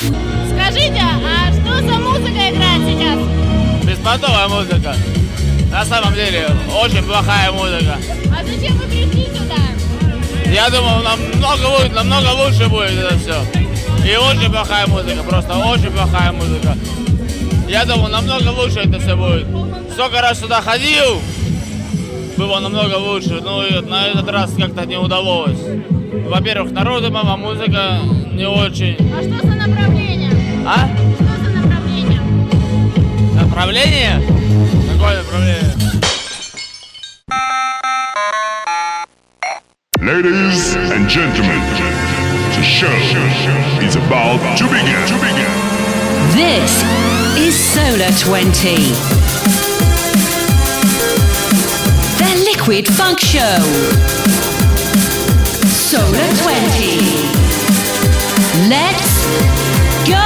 Скажите, а что за музыка играет сейчас? Беспонтовая музыка. На самом деле, очень плохая музыка. А зачем вы пришли сюда? Я думал, намного лучше будет это все. И очень плохая музыка, просто очень плохая музыка. Я думал, намного лучше это все будет. Сколько раз сюда ходил, было намного лучше, но на этот раз как-то не удалось. Во-первых, народу мама, музыка не очень. А что за направление? А? Что за направление? Направление? Какое направление? Ladies and gentlemen, the show is about to begin. This is Solar 20. The Liquid Funk Show. Solar 20. Let's go!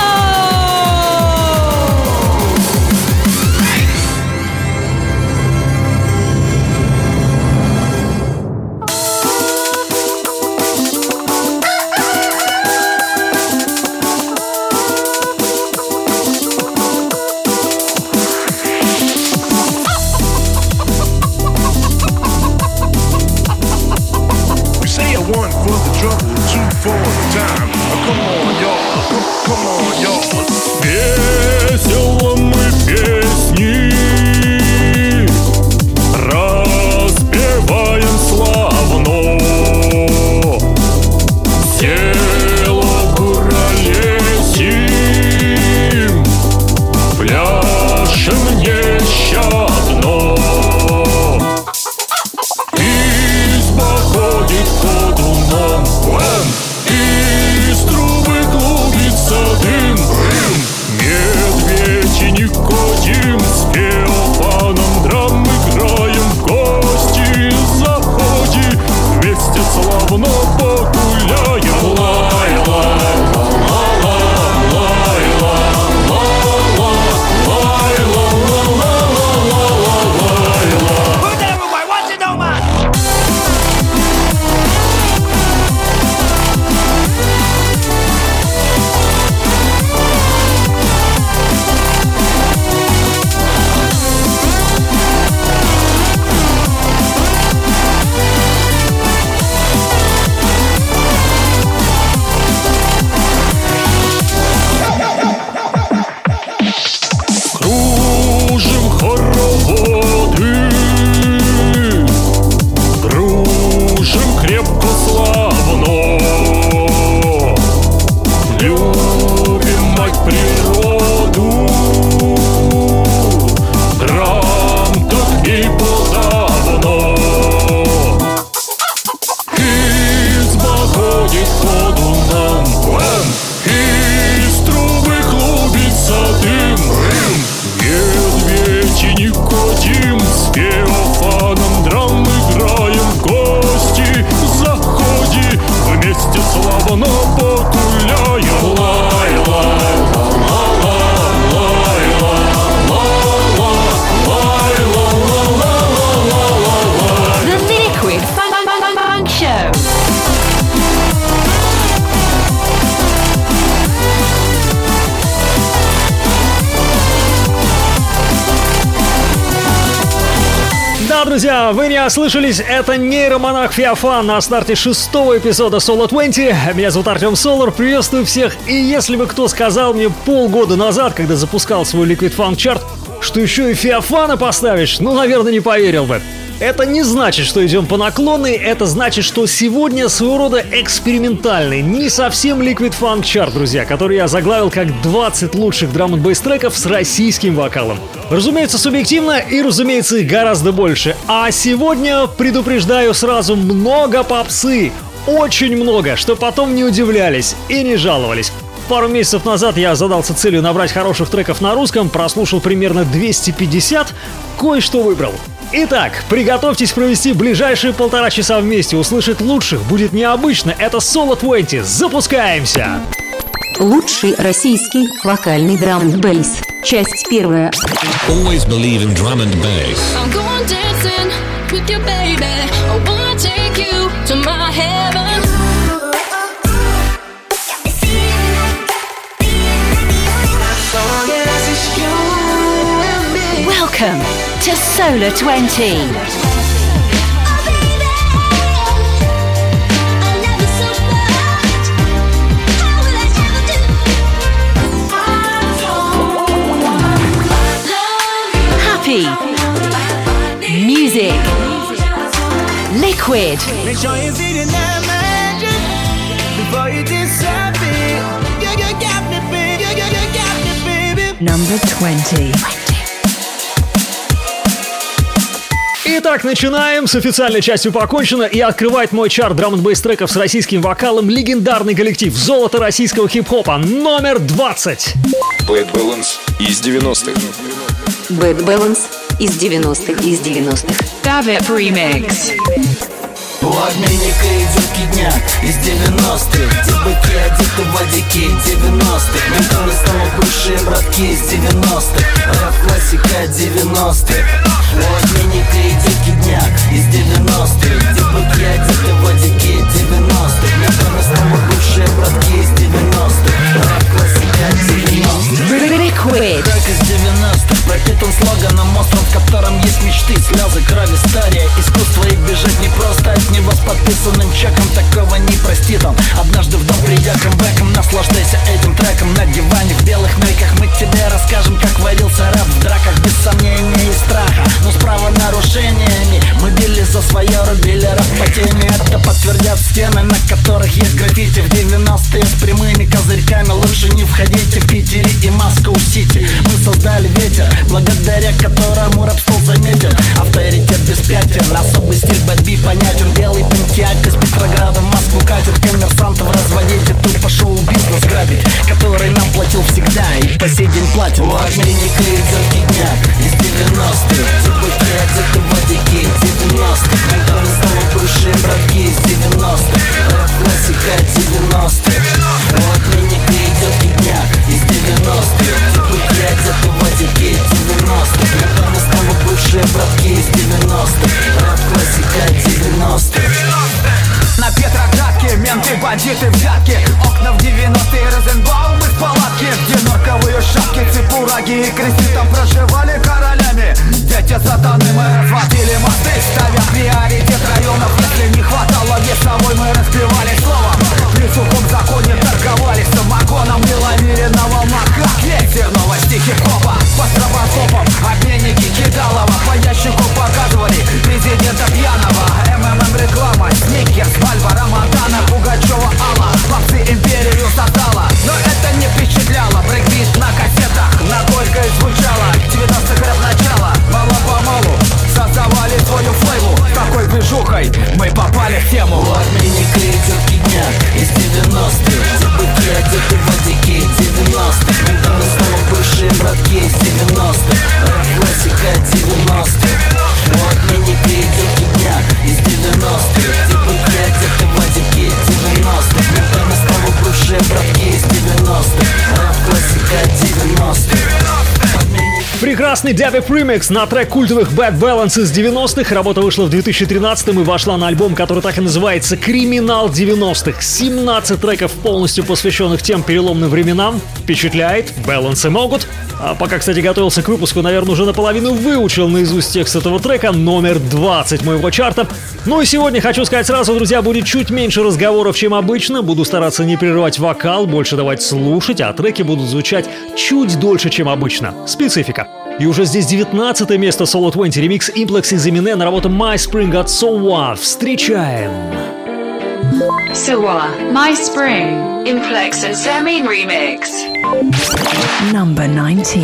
Друзья, вы не ослышались, это Нейромонах Феофан на старте шестого эпизода Solar Twenty. Меня зовут Артём Солар, приветствую всех. И если бы кто сказал мне полгода назад, когда запускал свой Liquid Funk Chart, что еще и Феофана поставишь, ну, наверное, не поверил бы. Это не значит, что идем по наклонной, это значит, что сегодня своего рода экспериментальный, не совсем Liquid Funk Chart, друзья, который я заглавил как 20 лучших драм-н-бейс треков с российским вокалом. Разумеется, субъективно и, разумеется, их гораздо больше. А сегодня, предупреждаю сразу, много попсы. Очень много, что потом не удивлялись и не жаловались. Пару месяцев назад я задался целью набрать хороших треков на русском, прослушал примерно 250, кое-что выбрал. Итак, приготовьтесь провести ближайшие полтора часа вместе. Услышать лучших будет необычно. Это Solar Twenty. Запускаемся! Лучший российский вокальный драм-н-бейс. Часть первая. Always believe in drum and bass. I'm going dancing with you, baby. I wanna take you to my heaven. Welcome to Solar 20. Music, liquid, number 20. Итак, начинаем. С официальной частью покончено, и открывает мой чарт драм-н-бейс-треков с российским вокалом легендарный коллектив «Золото российского хип-хопа», номер 20. Bad Balance из 90-х. Bad Balance из 90-х, Davip Remix. У обменника идет кидняк из 90-х. Дебаки одеты в водяки 90-х. Ментоны снова бывшие братки из 90-х. Рэп-классика 90-х. У обменника идет кидняк из 90-х. Дебаки одеты в водяки 90-х. Ментоны снова бывшие братки из 90-х. Рэп-классика 90-х. Как из 90-х. Пропитан слоганом острым, в котором есть мечты, слезы, крови, стария. Искусство и бежать не просто от него с подписанным чеком. Такого не простит он. Однажды в дом придя камбэком, наслаждайся этим треком. На диване в белых мельках мы тебе расскажем, как варился рэп в драках без сомнения и страха. Но с правонарушениями мы били за свое, рубили рэп по теме. Это подтвердят стены, на которых есть граффити. В 90-е с прямыми козырьками лучше не входите. В Питере и Москву-Сити мы создали ветер, благодаря которому рэп стол заметен. Авторитет без пятен, особый стиль бэтби понятен. Белый пентиак из Петрограда в Москву катит. Коммерсантов разводите, тупо шоу-бизнес грабить, который нам платил всегда и по сей день платит. У обменника идет кидняк из 90-х. Дебаки одеты в водяки 90-х. Ментоны снова бывшие братки из 90-х. Рэп-классика 90-х. У обменника идет кидняк из 90-х. Дебаки одеты в водяки 90-х. Ментоны снова бывшие братки из 90-х. Рэп-классика 90-х. На Петроградке менты, бандиты, взятки. Окна в 90-е, розенбаумы в палатке. Где норковые шапки, цепу, раги и кресты. Там проживали королями дети сатаны. Мы разводили мосты, ставя приоритет районов. Если не хватало весовой, мы разбивали словом. При сухом законе торговали самогоном. Не ловили на волнах, как ветер новости хип-хопа. По стробоскопам обменники Кидалова. По ящику показывали президента пьяного. Реклама, Сникерс, Вальва, Рамадана, Пугачева, Алла. Попсы империю создала, но это не впечатляло. Брейкбит на кассетах, насколько и звучало. 90-х рэп начало, мало-помалу создавали свою флейву. Такой движухой мы попали в тему. У обменника идет кидняк из 90-х. Дебаки одеты в водяки 90-х. Ментоны снова бывшие братки из 90-х. Рэп-классика 90-х. У обменника идет кидняк из 90-х. Дебаки одеты в водяки 90-х. Ментоны снова бывшие братки из 90-х. Рэп-классика 90-х. Прекрасный Davip Remix на трек культовых Bad Balance из 90-х. Работа вышла в 2013-м и вошла на альбом, который так и называется «Криминал 90-х». 17 треков, полностью посвященных тем переломным временам. Впечатляет, балансы могут. А пока, кстати, готовился к выпуску, наверное, уже наполовину выучил наизусть текст этого трека, номер 20 моего чарта. Ну и сегодня, хочу сказать сразу, друзья, будет чуть меньше разговоров, чем обычно. Буду стараться не прерывать вокал, больше давать слушать, а треки будут звучать чуть дольше, чем обычно. Специфика. И уже здесь 19-е место. Solar Twenty ремикс Implex из Eminem на работу My Spring от Solar. Встречаем! Solar, My Spring, Implex из Eminem Remix. Number 19.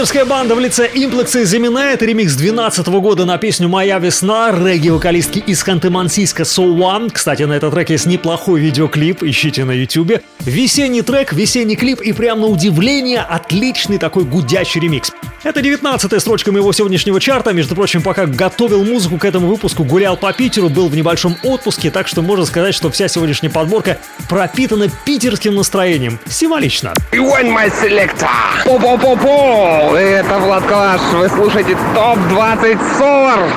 Питерская банда в лице Имплекса заминает ремикс 2012 года на песню «Моя весна» регги-вокалистки из Ханты-Мансийска So One. Кстати, на этот трек есть неплохой видеоклип, ищите на ютюбе. Весенний трек, весенний клип и прям на удивление отличный такой гудящий ремикс. Это 19-я строчка моего сегодняшнего чарта. Между прочим, пока готовил музыку к этому выпуску, гулял по Питеру, был в небольшом отпуске, так что можно сказать, что вся сегодняшняя подборка пропитана питерским настроением. Символично. Пу-пу-пу-пу! Это Влад Калаш. Вы слушаете ТОП-20 Solar.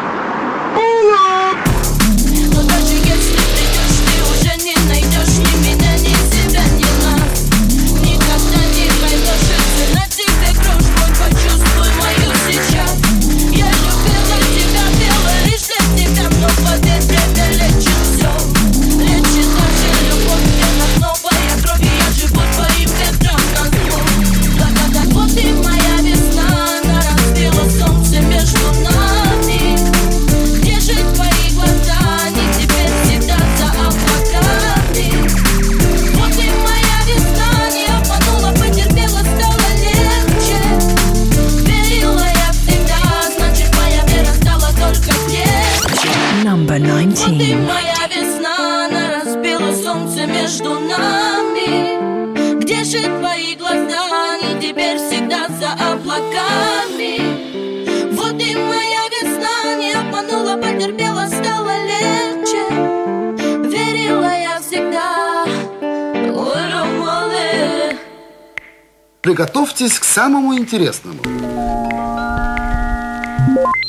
Приготовьтесь к самому интересному.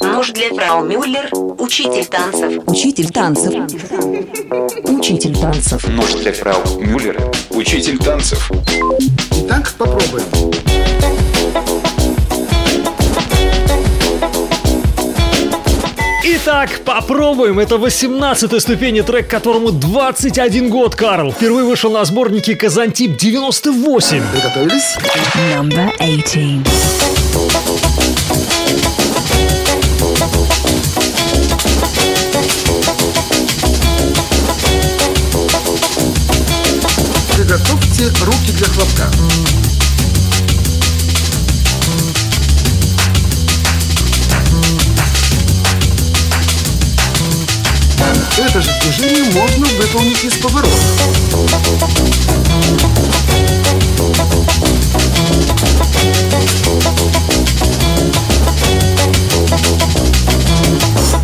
Муж для Фрау Мюллер, учитель танцев. Учитель танцев. Учитель танцев. Муж для Фрау Мюллер, учитель танцев. Итак, попробуем. Итак, попробуем. Это 18-й ступени трек, которому 21 год, Карл. Впервые вышел на сборнике «Казантип-98». Приготовились? Number 18. Приготовьте руки для хлопка. Это же движение можно выполнить из поворота.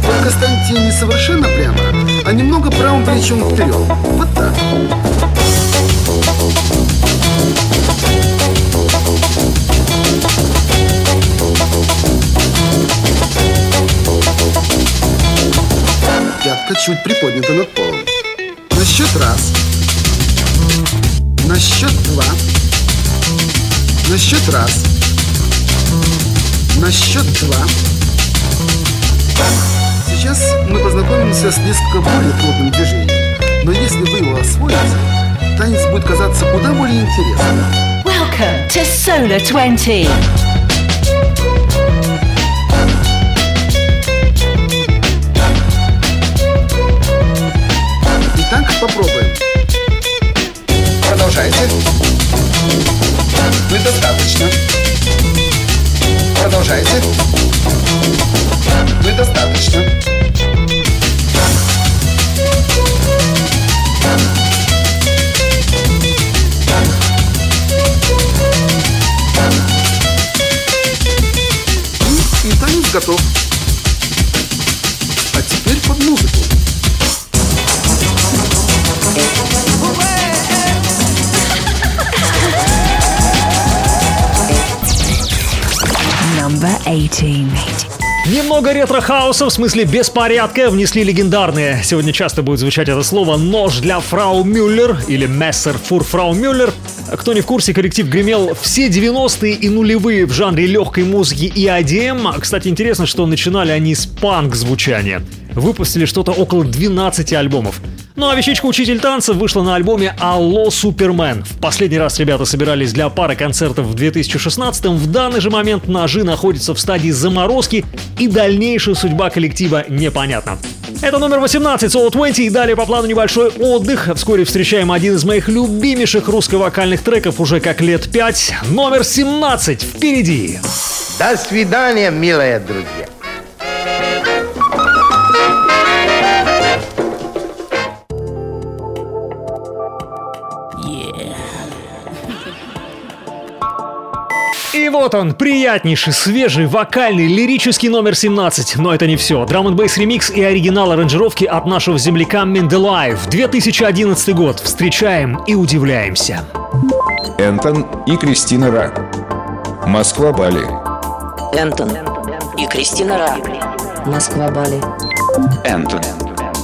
Только станьте не совершенно прямо, а немного правым плечом вперед. Вот так. Пятка чуть приподнята над полом. На счет раз. На счет два. На счет раз. На счет два. Сейчас мы познакомимся с несколько более трудным движением. Но если вы его освоите, танец будет казаться куда более интересным. Welcome to Solar 20. Попробуем. Продолжайте. Недостаточно. Продолжайте. Недостаточно. И танец готов. А теперь под музыку. Number 18. Немного ретро-хауса, в смысле беспорядка, внесли легендарные. Сегодня часто будет звучать это слово «нож для Фрау Мюллер» или «Messer für Frau Müller». Кто не в курсе, коллектив гремел все 90-е и нулевые в жанре легкой музыки и IDM. Кстати, интересно, что начинали они с панк-звучания. Выпустили что-то около 12 альбомов. Ну а вещичка «Учитель танца» вышла на альбоме «Алло, Супермен». В последний раз ребята собирались для пары концертов в 2016-м. В данный же момент ножи находятся в стадии заморозки, и дальнейшая судьба коллектива непонятна. Это номер 18 Solar Twenty, и далее по плану небольшой отдых. Вскоре встречаем один из моих любимейших русского-вокальных треков уже как лет 5. Номер 17 впереди. До свидания, милые друзья. И вот он, приятнейший, свежий, вокальный, лирический номер 17. Но это не все. Драм-н-бейс ремикс и оригинал аранжировки от нашего земляка Mindelife. 2011 год. Встречаем и удивляемся. Энтон и Кристина Ра. Москва, Бали. Энтон и Кристина Ра. Москва, Бали. Энтон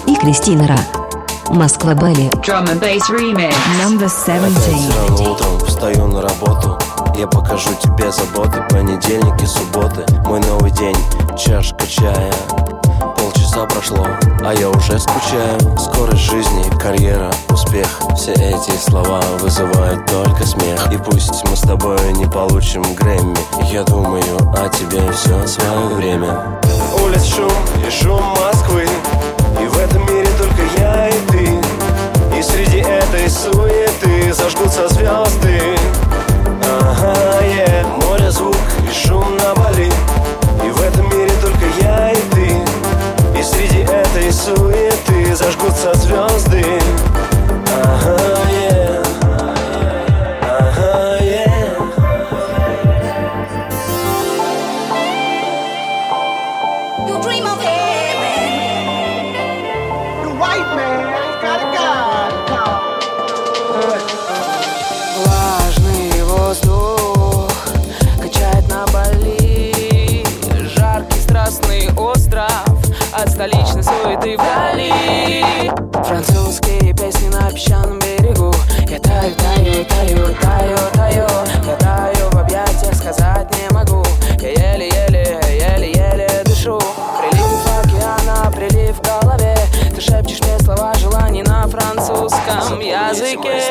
и Кристина Ра. Москва, Бали. Драм-н-бейс ремикс. Номер 17. Встаю на работу. Я покажу тебе заботы, понедельник и субботы. Мой новый день, чашка чая. Полчаса прошло, а я уже скучаю. Скорость жизни, карьера, успех. Все эти слова вызывают только смех. И пусть мы с тобой не получим Грэмми, я думаю о тебе все свое время. Улиц шум и шум Москвы, и в этом мире только я и ты. И среди этой суеты зажгутся звезды. Ага, yeah. Море, звук и шум на Бали. И в этом мире только я и ты. И среди этой суеты зажгутся звезды. Ага, yeah. Ага, yeah. You dream of heaven. The white man gotta go. Воздух качает на Бали. Жаркий страстный остров от столичной суеты вдали. Французские песни на песчаном берегу. Я таю, таю, таю, таю, таю. Я таю в объятиях, сказать не могу. Я еле-еле, еле-еле дышу. Прилив океана, прилив в голове. Ты шепчешь мне слова желаний на французском языке.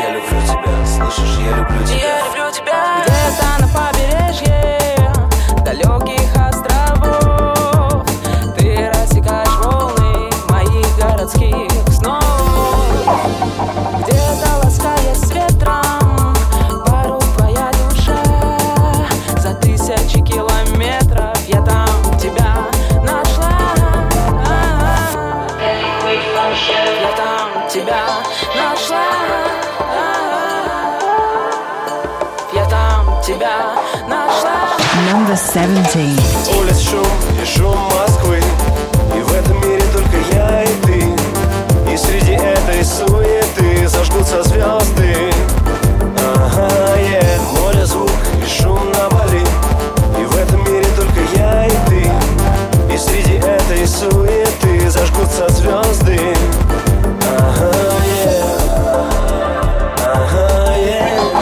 Я люблю тебя, слышишь, я люблю тебя. Я люблю тебя. Где-то на побережье далеких островов ты рассекаешь волны моих городских снов. Где-то ласкаясь с ветром, пару твоя душа. За тысячи километров я там тебя нашла. Я там тебя нашла. Number 17. Улиц шум и шум Москвы. И в этом мире только я и ты. И среди этой суеты зажгутся звезды. Ага, yeah. Море, звук и шум на Бали. И в этом мире только я и ты. И среди этой суеты зажгутся звезды. Ага, yeah. Ага, yeah.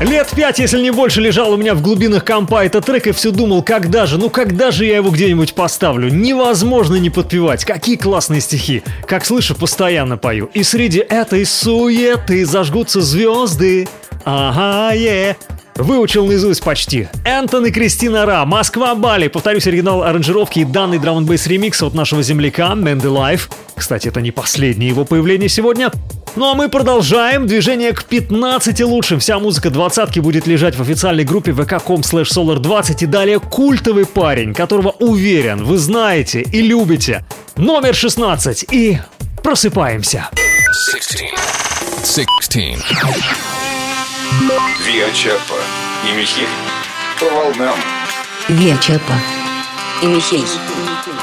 Лет 5, если не больше, лежал у меня в глубинах компа этот трек, и все думал, когда же я его где-нибудь поставлю. Невозможно не подпевать, какие классные стихи. Как слышу, постоянно пою. И среди этой суеты зажгутся звезды. Ага, е. Выучил наизусть почти. Энтон и Кристина Ра, Москва, Бали. Повторюсь, оригинал аранжировки и данный драм-н-бейс ремикс от нашего земляка Mindelife. Кстати, это не последнее его появление сегодня. Ну а мы продолжаем движение к 15 лучшим. Вся музыка двадцатки будет лежать в официальной группе vk.com/solar20. И далее культовый парень, которого, уверен, вы знаете и любите. Номер 16. И просыпаемся. 16. Виа Чапа и Михей по волнам. Виа Чапа и Михей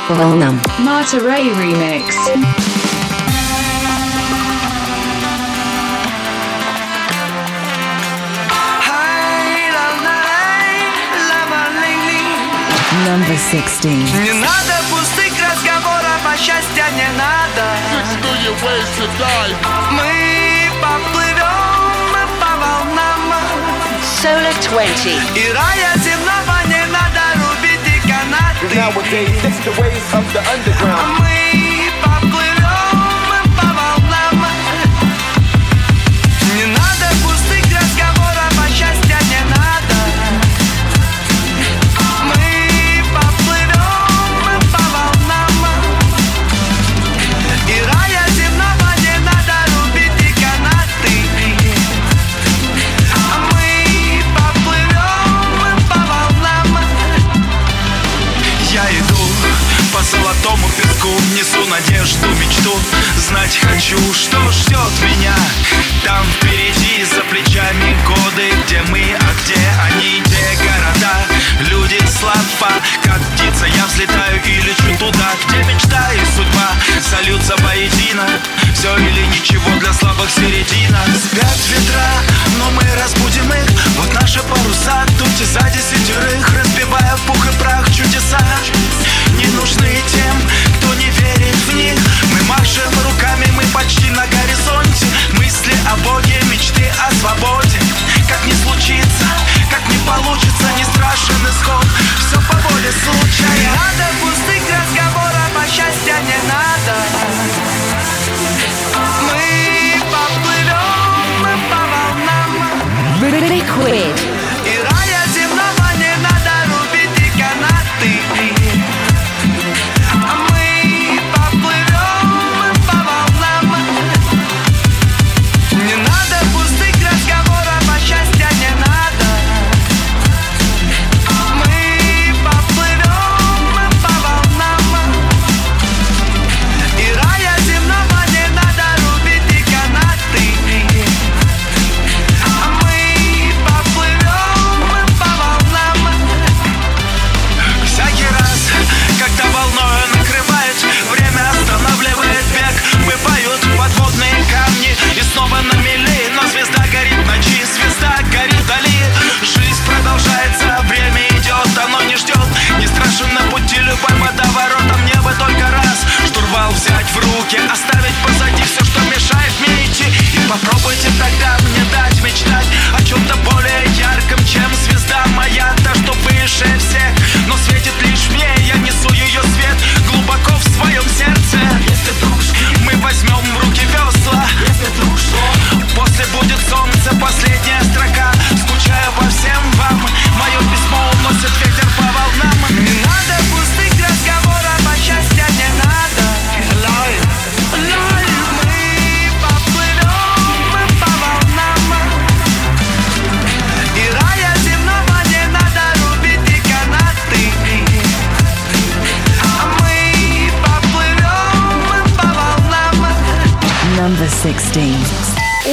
по волнам. Monterey Remix. Number 16. Не надо пустых разговоров, а счастья не надо. Мы поплывем по волнам. Solar 20. И рая земного не надо рубить и канат. Nowadays, that's the ways of the underground. Мы поплывем по волнам. Не надо пустых разговоров, а счастья не надо. Мы поплывем по волнам. И рая земного не надо рубить и канаты. Мы поплывем по волнам. Я иду по золотому песку, несу надежду, мечту. Знать хочу, что ждет меня там впереди, за плечами годы. Где мы, а где они, где города, люди слабо. Как птица я взлетаю и лечу туда, где мечта и судьба сольются воедино. Все или ничего, для слабых середина. Спят ветра, но мы разбудим их. Вот наши паруса, тут и за десятерых, разбивая в пух и прах чудеса. Не нужны тем, кто не верит в них. Мы машем руками, мы почти на горизонте. Мысли о Боге, мечты о свободе. Как не случится, как не получится, не страшен исход. Все по воле случая. Не надо пустых разговоров, а счастья не надо. Мы поплывем по волнам. И рая земного не надо рубить и канаты. Взять в руки, оставить позади все, что мешает мне идти. И попробуйте тогда мне дать мечтать о чем-то более ярком, чем звезда моя, та, что выше всех, но светит лишь мне. Я несу ее свет глубоко в своем сердце. Если вдруг мы возьмем в руки весла, если вдруг после будет солнце, последняя строка. Скучаю по всем вам, мое письмо уносит ветер по волнам. Не надо пустых разговоров, а счастья не надо.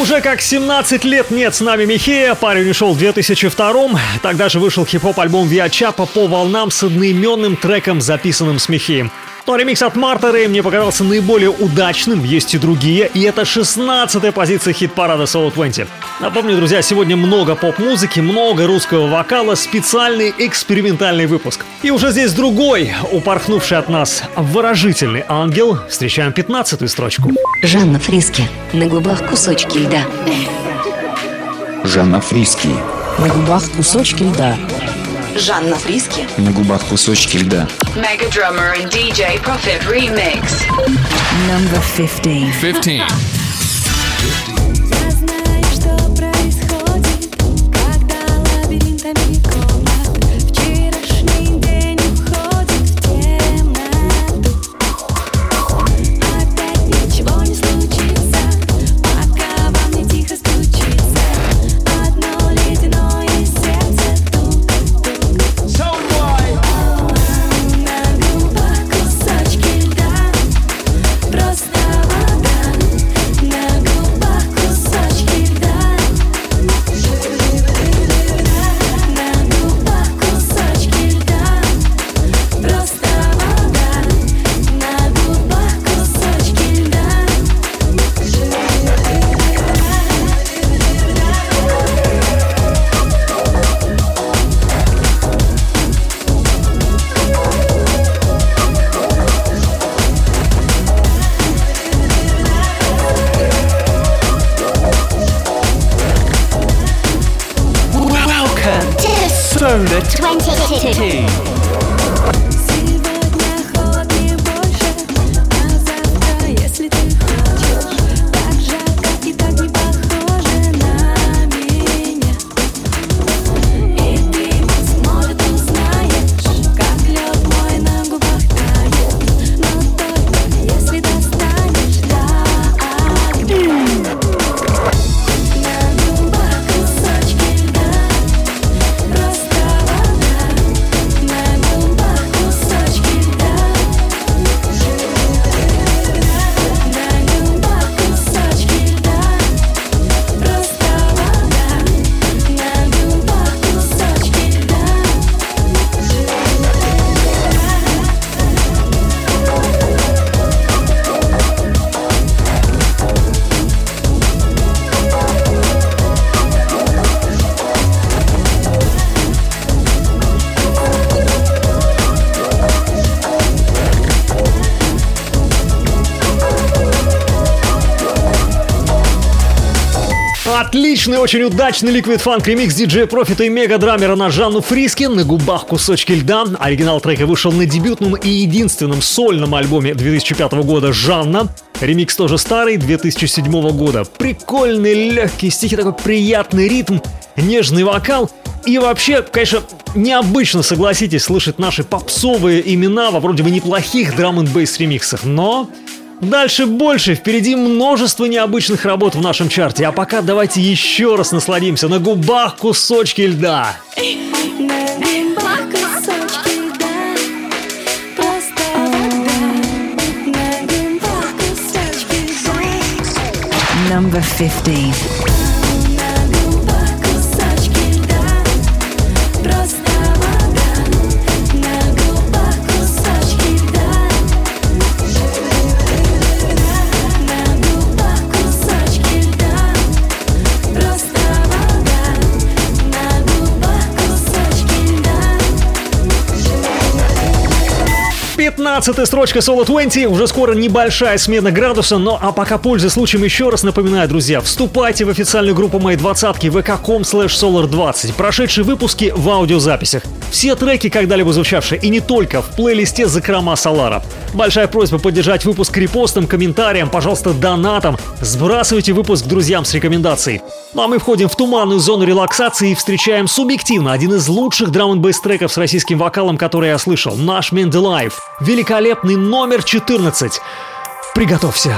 Уже как 17 лет нет с нами Михея, парень ушел в 2002-м, тогда же вышел хип-хоп-альбом Виа Чапа «По волнам» с одноименным треком, записанным с Михеем. Но ремикс от Марта Рэй мне показался наиболее удачным, есть и другие, и это 16-я позиция хит-парада Solar Twenty. Напомню, друзья, сегодня много поп-музыки, много русского вокала, специальный экспериментальный выпуск. И уже здесь другой, упорхнувший от нас выразительный ангел. Встречаем 15-ю строчку. Жанна Фриске. На губах кусочки льда. Жанна Фриске. На губах кусочки льда. Жанна Фриске. На губах кусочки льда. Mega Drummer and DJ Profit Remix. Number 15. 15. Отличный, очень удачный Liquid Funk Remix диджея Профита и мега-драмера на Жанну Фриске «На губах кусочки льда». Оригинал трека вышел на дебютном и единственном сольном альбоме 2005 года «Жанна». Ремикс тоже старый, 2007 года. Прикольный, легкий стихи, такой приятный ритм, нежный вокал. И вообще, конечно, необычно, согласитесь, слышать наши попсовые имена во вроде бы неплохих драм-н-бейс ремиксах, но... Дальше больше, впереди множество необычных работ в нашем чарте. А пока давайте еще раз насладимся «На губах кусочки льда». Number 15. Строчка Solar Twenty, уже скоро небольшая смена градуса, но а пока пользуясь случаем еще раз напоминаю, друзья, вступайте в официальную группу моей двадцатки vk.com/solar20, прошедшие выпуски в аудиозаписях. Все треки, когда-либо звучавшие, и не только, в плейлисте «Закрома Солара». Большая просьба поддержать выпуск репостом, комментарием, пожалуйста, донатом. Сбрасывайте выпуск друзьям с рекомендацией. Ну а мы входим в туманную зону релаксации и встречаем субъективно один из лучших драм-н-бейс треков с российским вокалом, который я слышал. Наш Mindelife. Великолепный номер 14. Приготовься.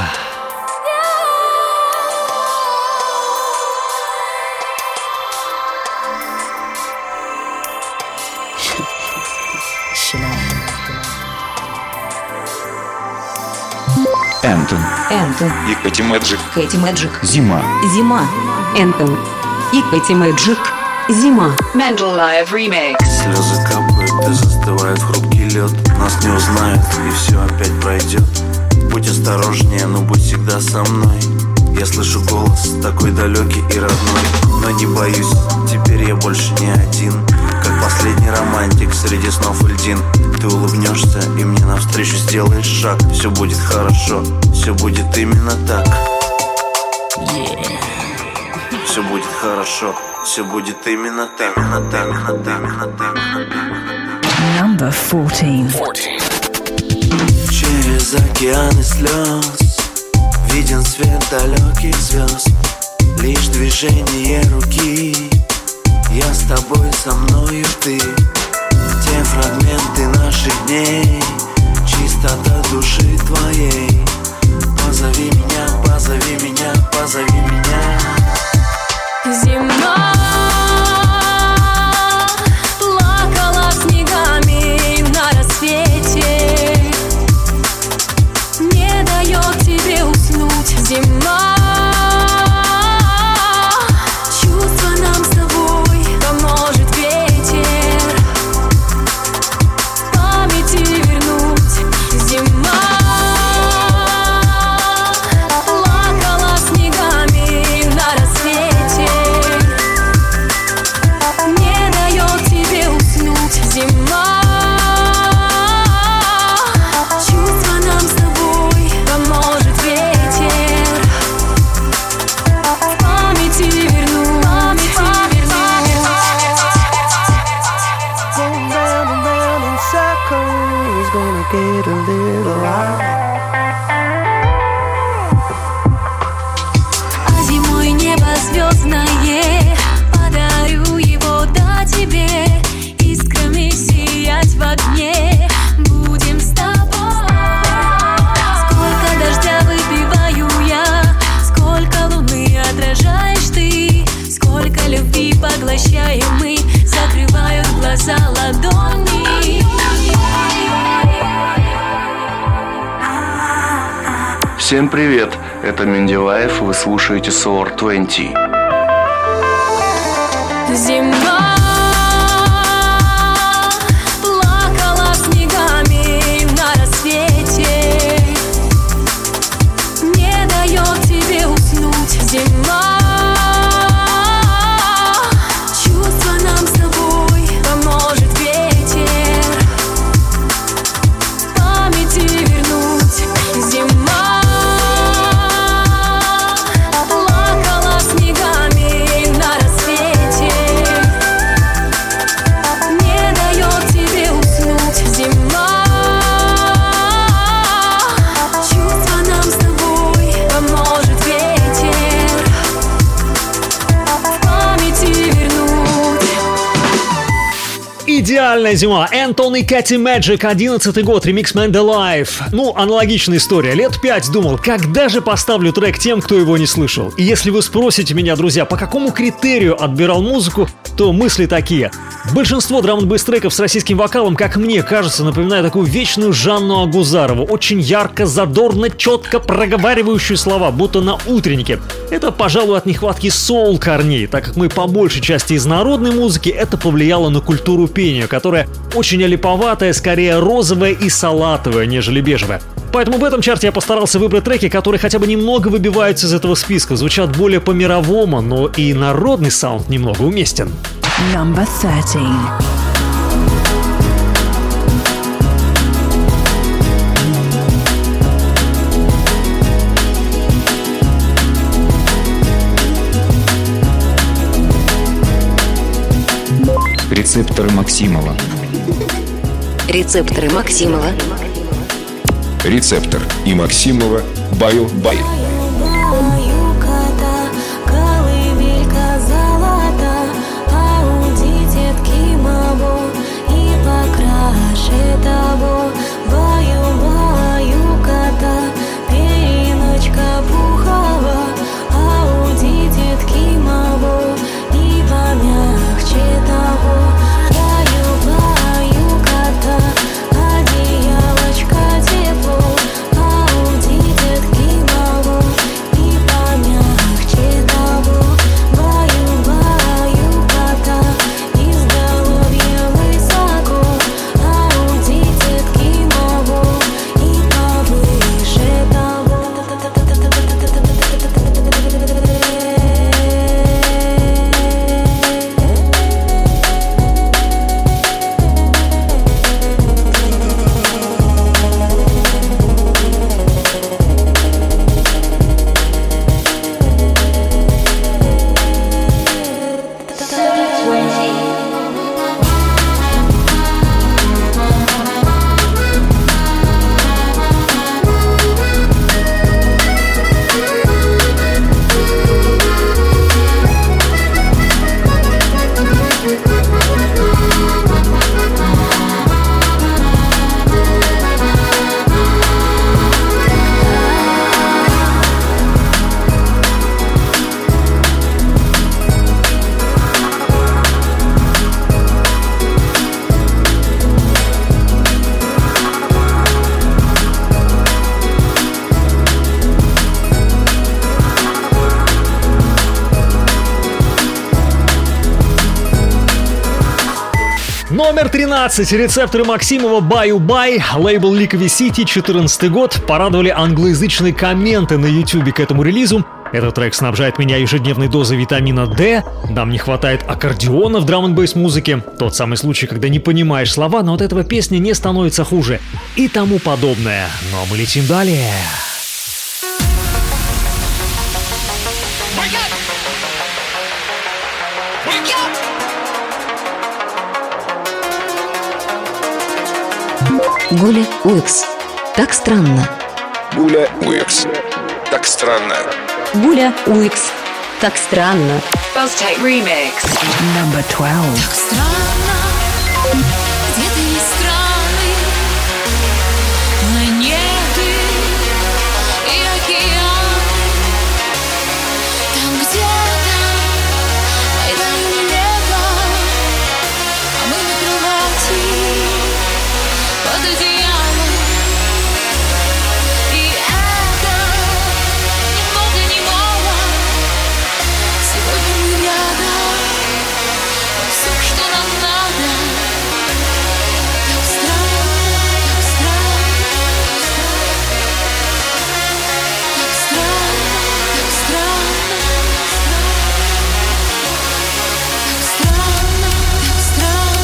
Энтон. И Кэти Мэджик. Зима. Энтон. И Кэти Мэджик. Зима. Mindelife Remix. Слезы капают и застывает хрупкий лед. Нас не узнают, и все опять пройдет. Будь осторожнее, но будь всегда со мной. Я слышу голос, такой далекий и родной. Но не боюсь, теперь я больше не один. Как последний романтик среди снов и льдин. Ты улыбнешься и мне навстречу сделаешь шаг. Все будет хорошо, все будет именно так. Все будет хорошо, все будет именно так. Number 14. Через океаны слез виден свет далеких звезд. Лишь движение руки. Я с тобой, со мною ты. Те фрагменты наших дней. Чистота души твоей. Позови меня, позови меня, позови меня. Зима плакала снегами на рассвете. Не дает тебе уснуть, зима. Чувства нам с тобой поможет ветер. Памяти вернуть, зима. Всем привет, это Mindelife, вы слушаете Solar Twenty. Зима плакала снегами на рассвете. Не дает тебе уснуть, зима. Зима плакала снегами. Идеальная зима. Энтон и Кэти Мэджик, 11-й год, ремикс Mindelife. Ну, аналогичная история. Лет 5 думал, когда же поставлю трек тем, кто его не слышал. И если вы спросите меня, друзья, по какому критерию отбирал музыку, то мысли такие. Большинство драм-н-бейс-треков с российским вокалом, как мне кажется, напоминает такую вечную Жанну Агузарову, очень ярко, задорно, четко проговаривающую слова, будто на утреннике. Это, пожалуй, от нехватки соул-корней, так как мы по большей части из народной музыки, это повлияло на культуру пения, которая очень олиповатая, скорее розовая и салатовая, нежели бежевая. Поэтому в этом чарте я постарался выбрать треки, которые хотя бы немного выбиваются из этого списка, звучат более по-мировому, но и народный саунд немного уместен. Number 13. Рецепторы Максимова. Рецепторы Максимова. Рецептор и Максимова баю-бай. Номер 13. Рецепторы Максимова «Баю-бай». Лейбл Liquid City, 14 год. Порадовали англоязычные комменты на YouTube к этому релизу. Этот трек снабжает меня ежедневной дозой витамина D. Нам не хватает аккордеона в драм-н-бейс-музыке. Тот самый случай, когда не понимаешь слова, но от этого песня не становится хуже. И тому подобное. Но мы летим далее. Гуля Уикс. Так странно. Гуля Уикс. Так странно. Гуля Уикс. Так странно. Buzztech Remix. Number 12. Так странно. Где ты из страны? Планеты и океаны. Там где-то это не лето. А мы на кровати. Под одеялом. И это немного-немного. Сегодня мы рядом. Все, что нам надо. Так странно, так странно. Так странно, так странно. Так странно, так странно.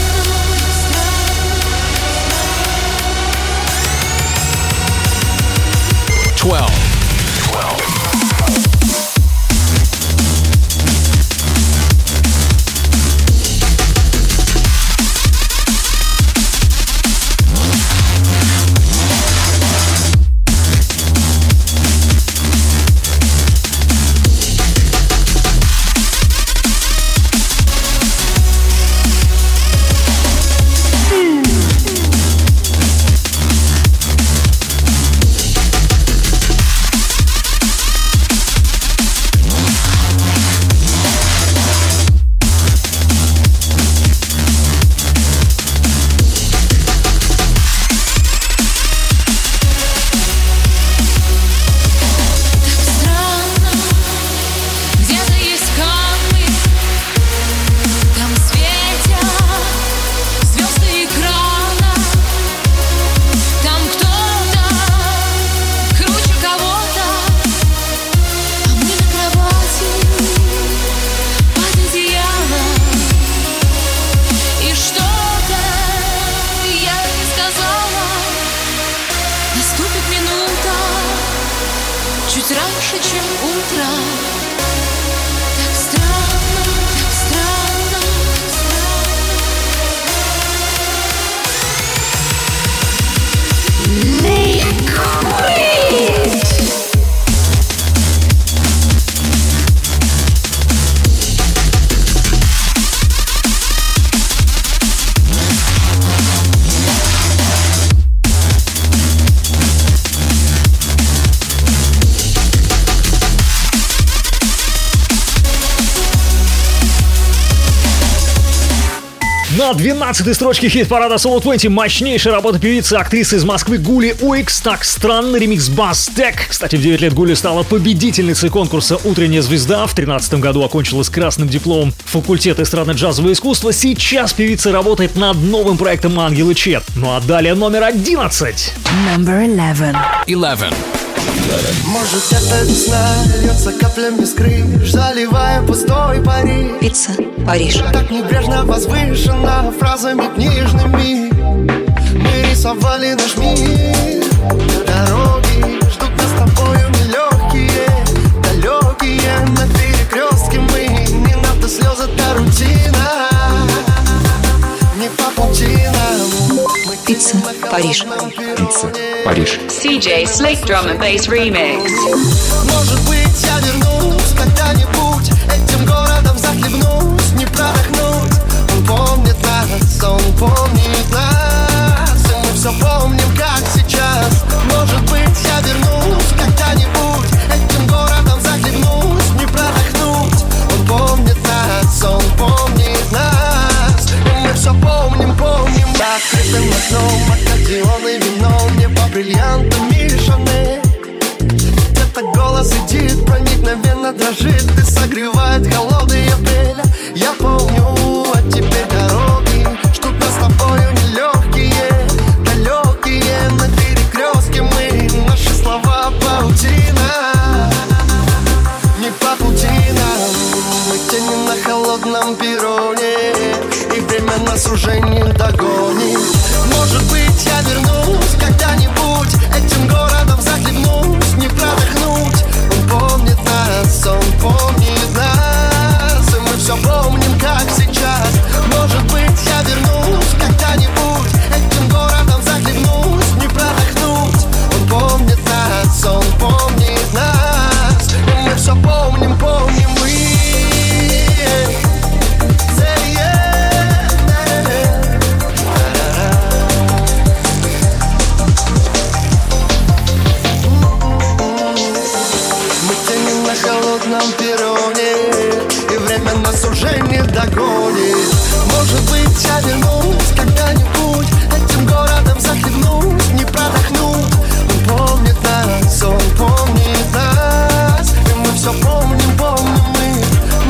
минута, чуть раньше, чем утро. На 12-й строчке хит-парада Solar Twenty мощнейшая работа певицы, актрисы из Москвы Гули Уикс. Так странно, ремикс Бас Тек. Кстати, в 9 лет Гули стала победительницей конкурса «Утренняя звезда». В 13 году окончила с красным дипломом факультет эстрадно-джазового искусства. Сейчас певица работает над новым проектом «Ангел и Чет». Ну а далее номер 11. Number 11. Может, это весна льется каплями с крыш, заливая пустой Париж. Пицца, Париж. Так небрежно возвышена фразами книжными. Мы рисовали наш мир. Дороги ждут нас с тобою нелегкие, далекие. На перекрестке мы, не надо слезы, та рутина. Не по пути нам. Пицца, Париж. Пицца, Париж. CJS League Drum and Bass Remix. Может быть, я вернусь когда-нибудь, этим городом захлебнусь, не продохнуть. Он помнит нас, и мы все помним, как сейчас. Может быть, я вернусь когда-нибудь, этим городом захлебнусь, не продохнуть. Он помнит нас, он помнит нас, и мы все помним. За открытым окном аккордеон и вино, мне по бриллиантам и Шанель. Где-то голос идит, проникновенно дрожит и согревает холодный апрель. Я помню, а теперь дороги ждут нас с тобою нелегкие, далекие. На перекрестке мы, наши слова паутина, не по пути нам. Мы тянем на холодном перроне, и время нас уже не догонит. Может быть, я вернусь когда-нибудь, этим городом захлебнусь, не продохнуть. Он помнит нас, и мы все помним, как сейчас. Может быть, я вернусь когда-нибудь, этим городом захлебнусь, не продохнуть. Он помнит нас, он помнит нас, и мы все помним мы. Уже не догонит. Может быть, я вернусь когда-нибудь, этим городом захлебнусь, не продохнуть. Он помнит нас, он помнит нас, и мы все помним мы.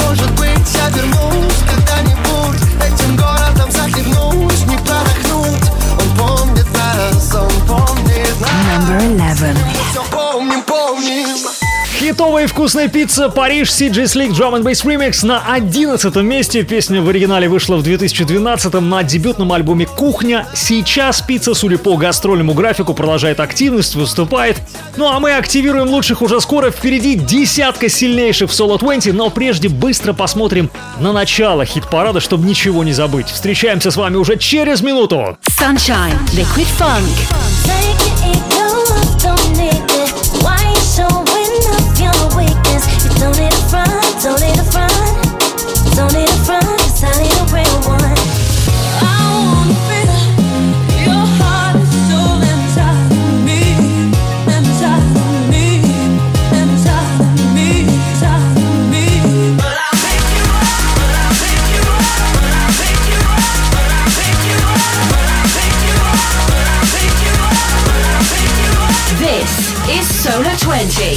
Может быть, я вернусь когда-нибудь, этим городом захлебнусь, не продохнуть. Он помнит нас, он помнит нас. Number 11. Хитовая и вкусная пицца Париж, CJS League Drum and Bass Remix на 11-м месте. Песня в оригинале вышла в 2012-м на дебютном альбоме «Кухня». Сейчас пицца, судя по гастрольному графику, продолжает активность, выступает. Ну а мы активируем лучших уже скоро. Впереди десятка сильнейших в Solar Twenty, но прежде быстро посмотрим на начало хит-парада, чтобы ничего не забыть. Встречаемся с вами уже через минуту. Sunshine, Liquid Funk. Don't need a front, don't need a front, don't need a front, 'cause I need a real one. I wanna feel your heart and soul inside me, inside me, inside me, inside me. But I'll pick you up, but I'll pick you up, but I'll pick you up, but I'll pick you up, but I'll pick you up, but I'll pick you up, but I'll pick you up. This is Solar Twenty.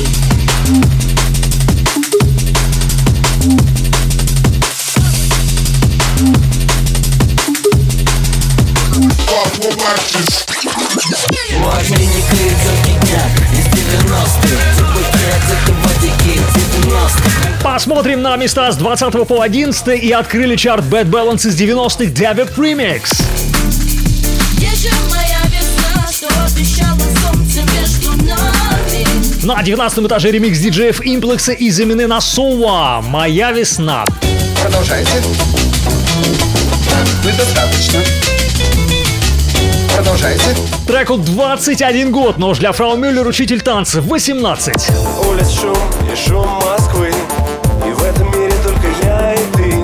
Мобильник и заведения из 90-х. Теплый трек, закрыватики 90-х. Посмотрим на места с 20 по 11 и открыли чарт Bad Balance из 90-х Debut Remix. Где же моя весна, что обещала солнце между На 19 этаже ремикс диджеев Имплекса и замены на Сова «Моя весна». Продолжайте. Недостаточно. Продолжайте. Треку 21 год, но уж для Фрау Мюллер учитель танцев 18. Улиц шум и шум Москвы, и в этом мире только я и ты.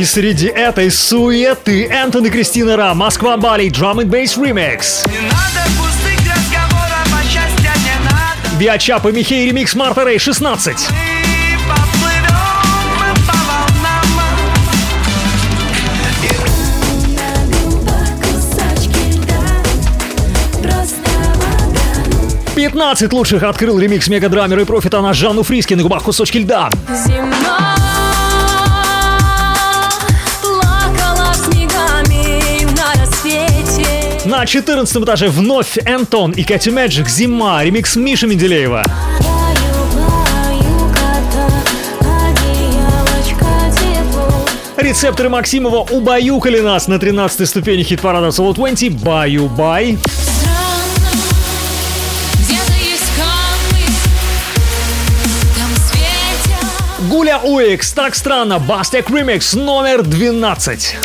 И среди этой суеты Энтон и Кристина Ра, Москва, Бали, Drum and Bass Remix. Не надо пустых разговоров, а счастья не надо. Биачап и Михей ремикс Марта Рэй 16. «15 лучших» открыл ремикс мегадрамера и профита на Жанну Фриске «На губах кусочки льда». Зима плакала снегами на рассвете. На 14 этаже вновь Энтон и Кэти Мэджик «Зима» ремикс Миши Менделеева. Рецепторы Максимова убаюкали нас на 13-й ступени хит-парада Solar Twenty «Баю-бай». Гуля Уикс, так странно, Бастек Ремикс номер 12.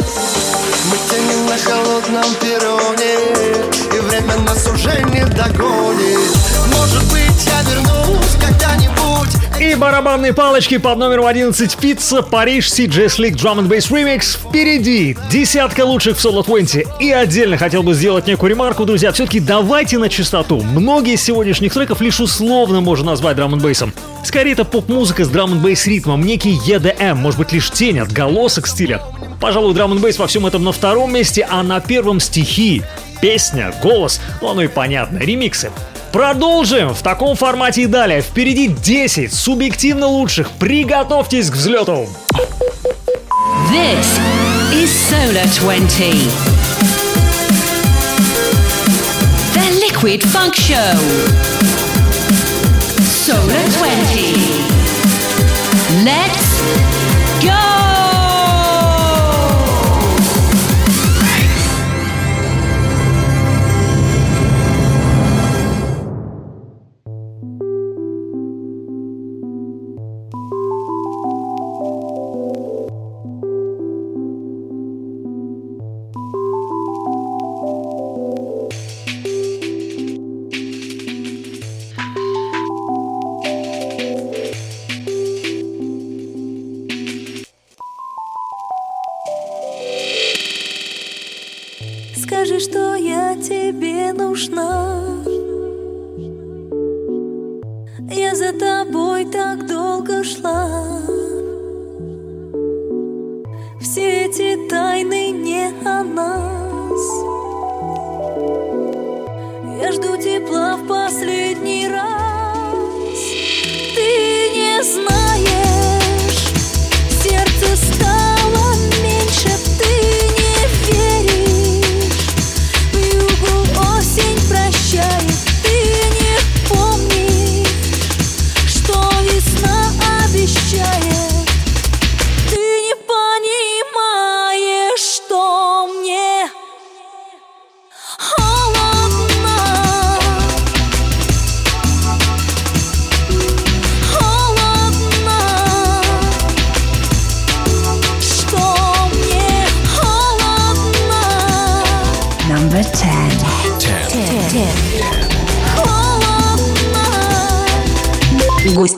Мы тянем на холодном перроне, и время нас уже не догонит. Может быть, я вернусь когда-нибудь. И барабанные палочки под номером 11 «Пицца», Париж, CJS League, Drum and Bass Remix. Впереди десятка лучших в Solar Twenty. И отдельно хотел бы сделать некую ремарку, друзья. Все-таки давайте на чистоту. Многие из сегодняшних треков лишь условно можно назвать Drum and Bass'ом. Скорее, это поп-музыка с драм-н-бейс ритмом, некий EDM, может быть, лишь тень отголосок стиля. Пожалуй, драм-н-бейс во всем этом на втором месте, а на первом стихи, песня, голос, ну оно и понятно, ремиксы. Продолжим в таком формате и далее. Впереди 10 субъективно лучших. Приготовьтесь к взлету. This is Solar Twenty. The Liquid Funk Show. Solar Twenty. Let's go!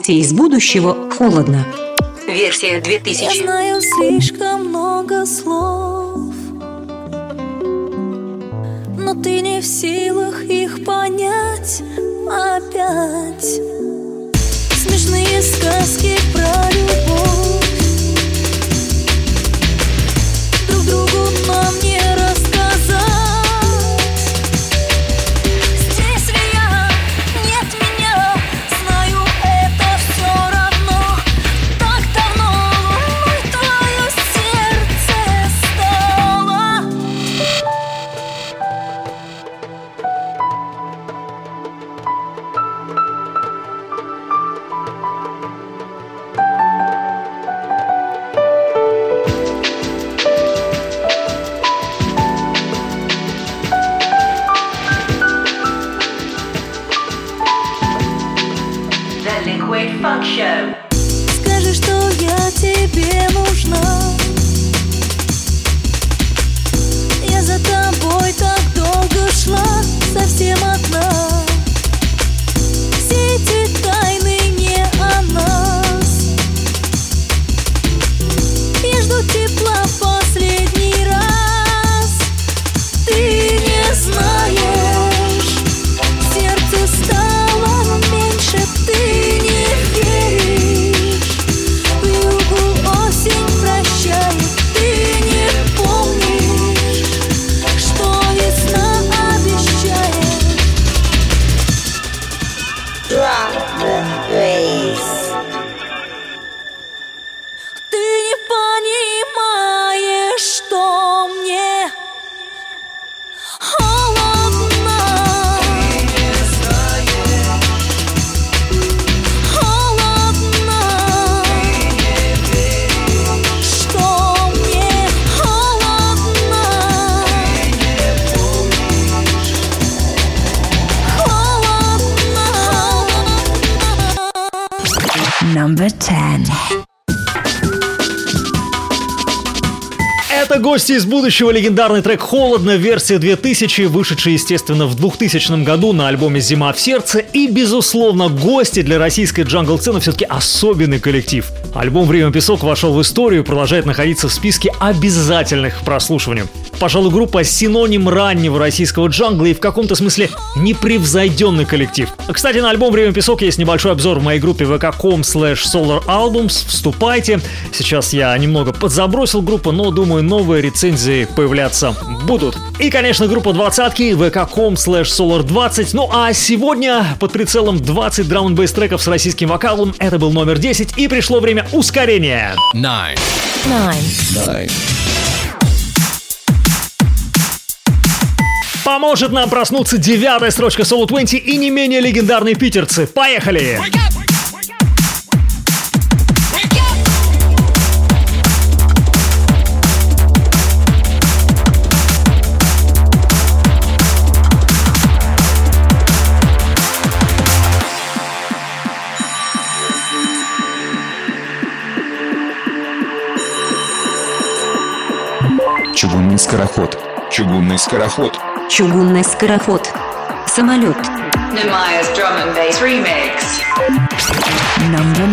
Из будущего холодно. Версия 2000. Я знаю слишком много слов, но ты не в силах их понять опять. Смешные сказки про любовь друг другу нам не рассказать. Liquid Funk Show. Скажи, что я тебе нужна. Я за тобой так долго шла, совсем одна. Все эти тайны не о нас. Я жду тепла в последний раз. Ты не знаешь, сердцу стало меньше, ты не веришь. В югу осень прощает, ты не помнишь, что весна обещает. Drop the bass. Ты не понимаешь, что мне. Number 10. Это гости из будущего, легендарный трек «Холодно», версия 2000, вышедший, естественно, в 2000 году на альбоме «Зима в сердце». И, безусловно, гости для российской джангл-сцены все-таки особенный коллектив. Альбом «Время песок» вошел в историю и продолжает находиться в списке обязательных к прослушиванию. Пожалуй, группа — синоним раннего российского джангла и в каком-то смысле непревзойденный коллектив. Кстати, на альбом «Время песок» есть небольшой обзор в моей группе vk.com/solar20. Вступайте. Сейчас я немного подзабросил группу, но, думаю, новые рецензии появляться будут. И, конечно, группа двадцатки vk.com/solar20. Ну а сегодня под прицелом 20 драм-н-бейс треков с российским вокалом. Это был номер 10, и пришло время ускорения. 9. Поможет нам проснуться 9-я строчка Solar Twenty и не менее легендарные питерцы. Поехали! Чугунный скороход. Чугунный скороход. Чугунный скороход. Самолет. Немайс Drum and Bass Remix. Number 9.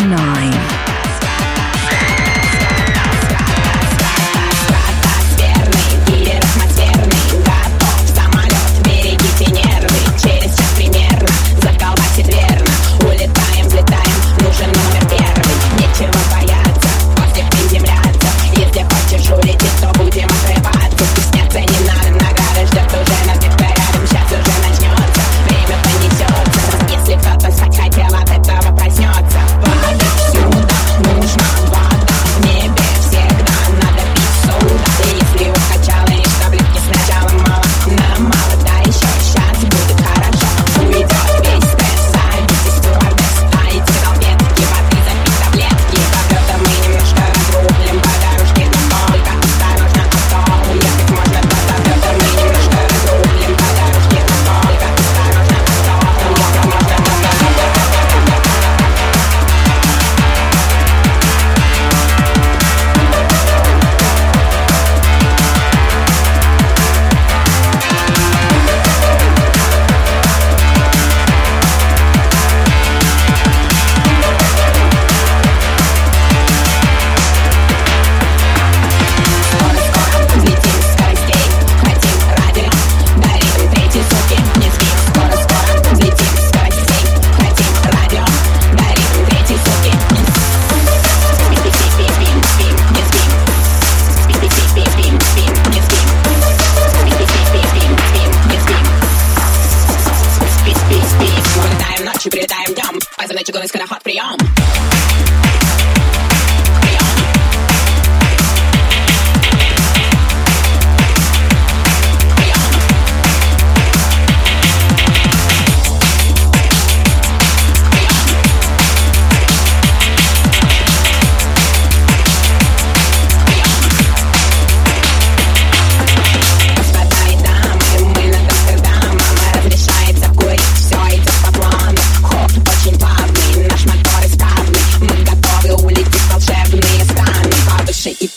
Очень плавный наш мотор.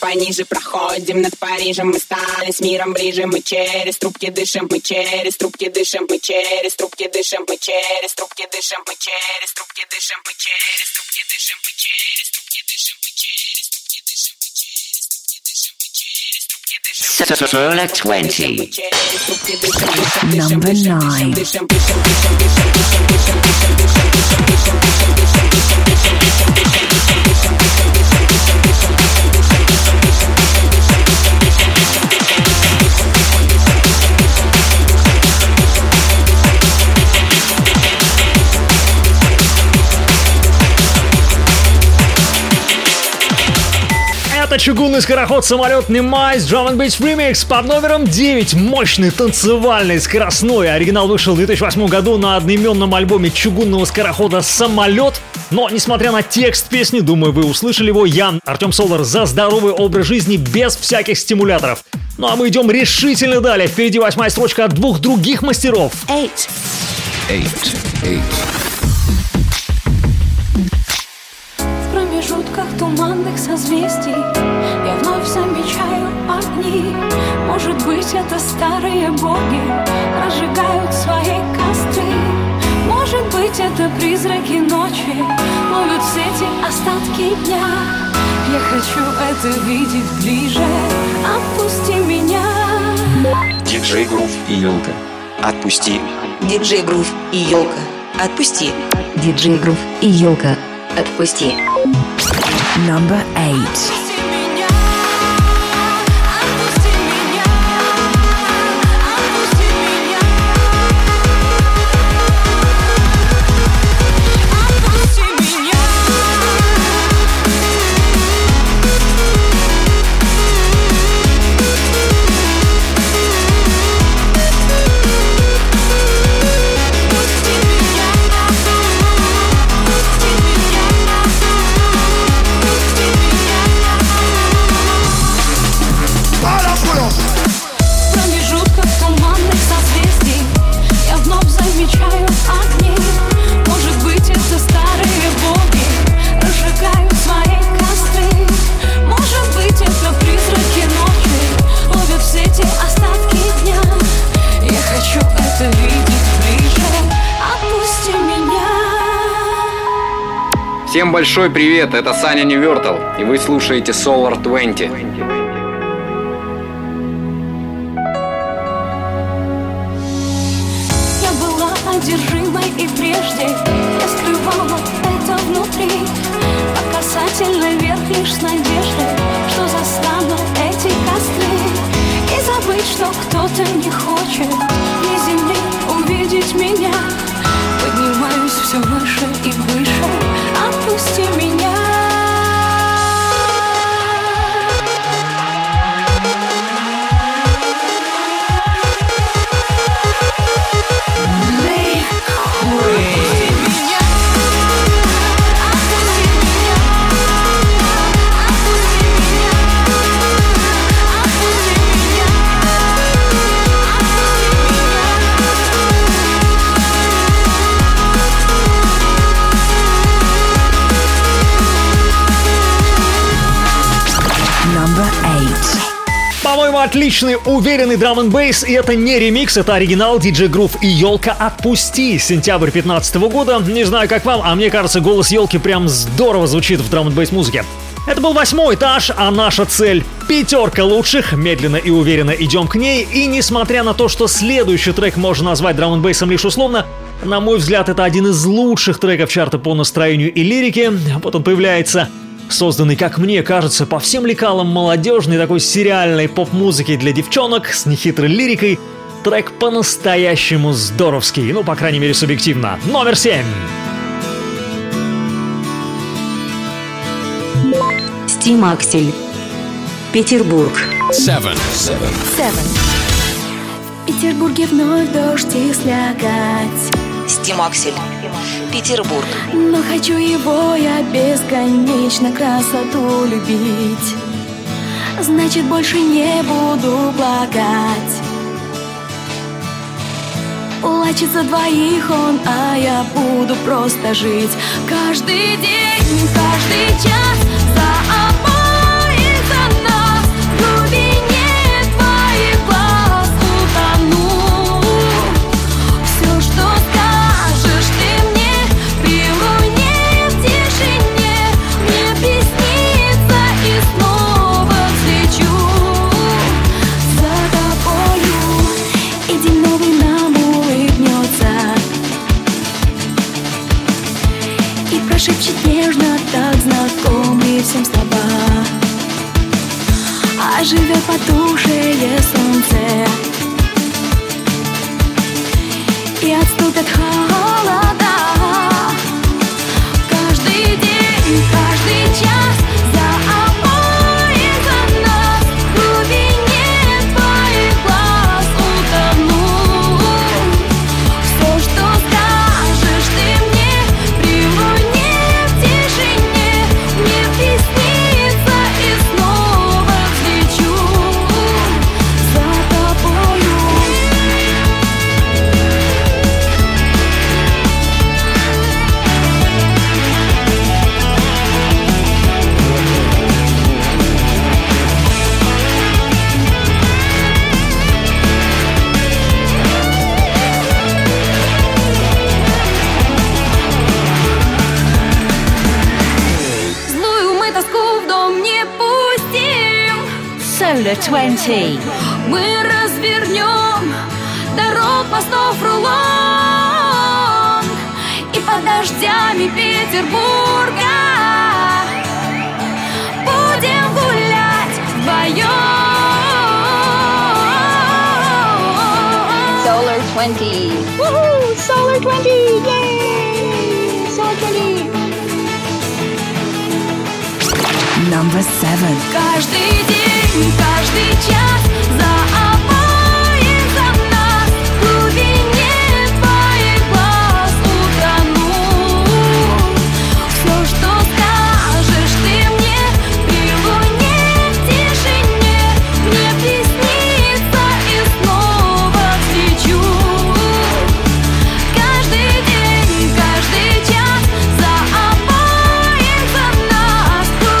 пониже проходим над Парижем. Мы стали с миром ближе. Мы через трубки дышим, мы через трубки дышим, мы через трубки дышим, мы через трубки дышим, мы через трубки дышим, мы через трубки дышим, мы через трубки дышим, мы через трубки дышим, мы через трубки дышим, мы через трубки дышим. Solar Twenty. Number 9. Это «Чугунный скороход», «Самолетный май» с Drum & Bass Remix под номером 9. Мощный, танцевальный, скоростной. Оригинал вышел в 2008 году на одноименном альбоме «Чугунного скорохода» «Самолет». Но, несмотря на текст песни, думаю, вы услышали его, я, Артём Солар, за здоровый образ жизни без всяких стимуляторов. Ну а мы идем решительно далее. Впереди 8-я строчка от двух других мастеров. В промежутках туманных созвездий я вновь замечаю огни. Может быть, это старые боги разжигают свои костры. Может быть, это призраки ночи ловят все эти остатки дня. Я хочу это видеть ближе, отпусти меня. DJ Groove и Ёлка, отпусти. DJ Groove и Ёлка, отпусти. DJ Groove и Ёлка, отпусти. Number 8. Всем большой привет, это Саня Невертал, и вы слушаете Solar Twenty. Я была одержимой и прежде, я скрывала это внутри, а касательно вверх лишь с надеждой, что застану эти костры, и забыть, что кто-то не хочет ни земли увидеть меня. Поднимаюсь все выше и выше. Отпусти меня. По-моему, отличный, уверенный драм н бейс, и это не ремикс, это оригинал DJ Groove и Ёлка, отпусти, сентябрь 2015 года. Не знаю, как вам, а мне кажется, голос Ёлки прям здорово звучит в драм н бейс музыке. Это был 8-й этаж, а наша цель — 5 лучших. Медленно и уверенно идем к ней, и несмотря на то, что следующий трек можно назвать драм н бейсом лишь условно, на мой взгляд, это один из лучших треков чарта по настроению и лирике. Вот он появляется. Созданный, как мне кажется, по всем лекалам молодежной такой сериальной поп-музыки для девчонок с нехитрой лирикой, трек по-настоящему здоровский, ну, по крайней мере, субъективно. Номер 7. Steam Axel. Петербург. 7. В Петербурге вновь дождь и слякоть. Steam Axel. Петербург. Но хочу его я бесконечно, красоту любить. Значит, больше не буду плакать. Плачет за двоих он, а я буду просто жить. Каждый день, каждый час за обоих, за нас. прошепчет нежно, так знакомые всем слова. А живет потухшее солнце и отступят холода. Каждый день, каждый час за Solar 20. Мы развернем дорог постов рулон, и под дождями Петербурга будем гулять вдвоем. Solar 20. Woohoo! Solar 20! Yay! Solar 20. Number 7. Каждый день, каждый час за обоих, за нас в глубине твоих глаз утону. Все, что скажешь ты мне, при луне, в тишине, мне приснится и снова встречу. Каждый день, каждый час за обоих, за нас в глубине.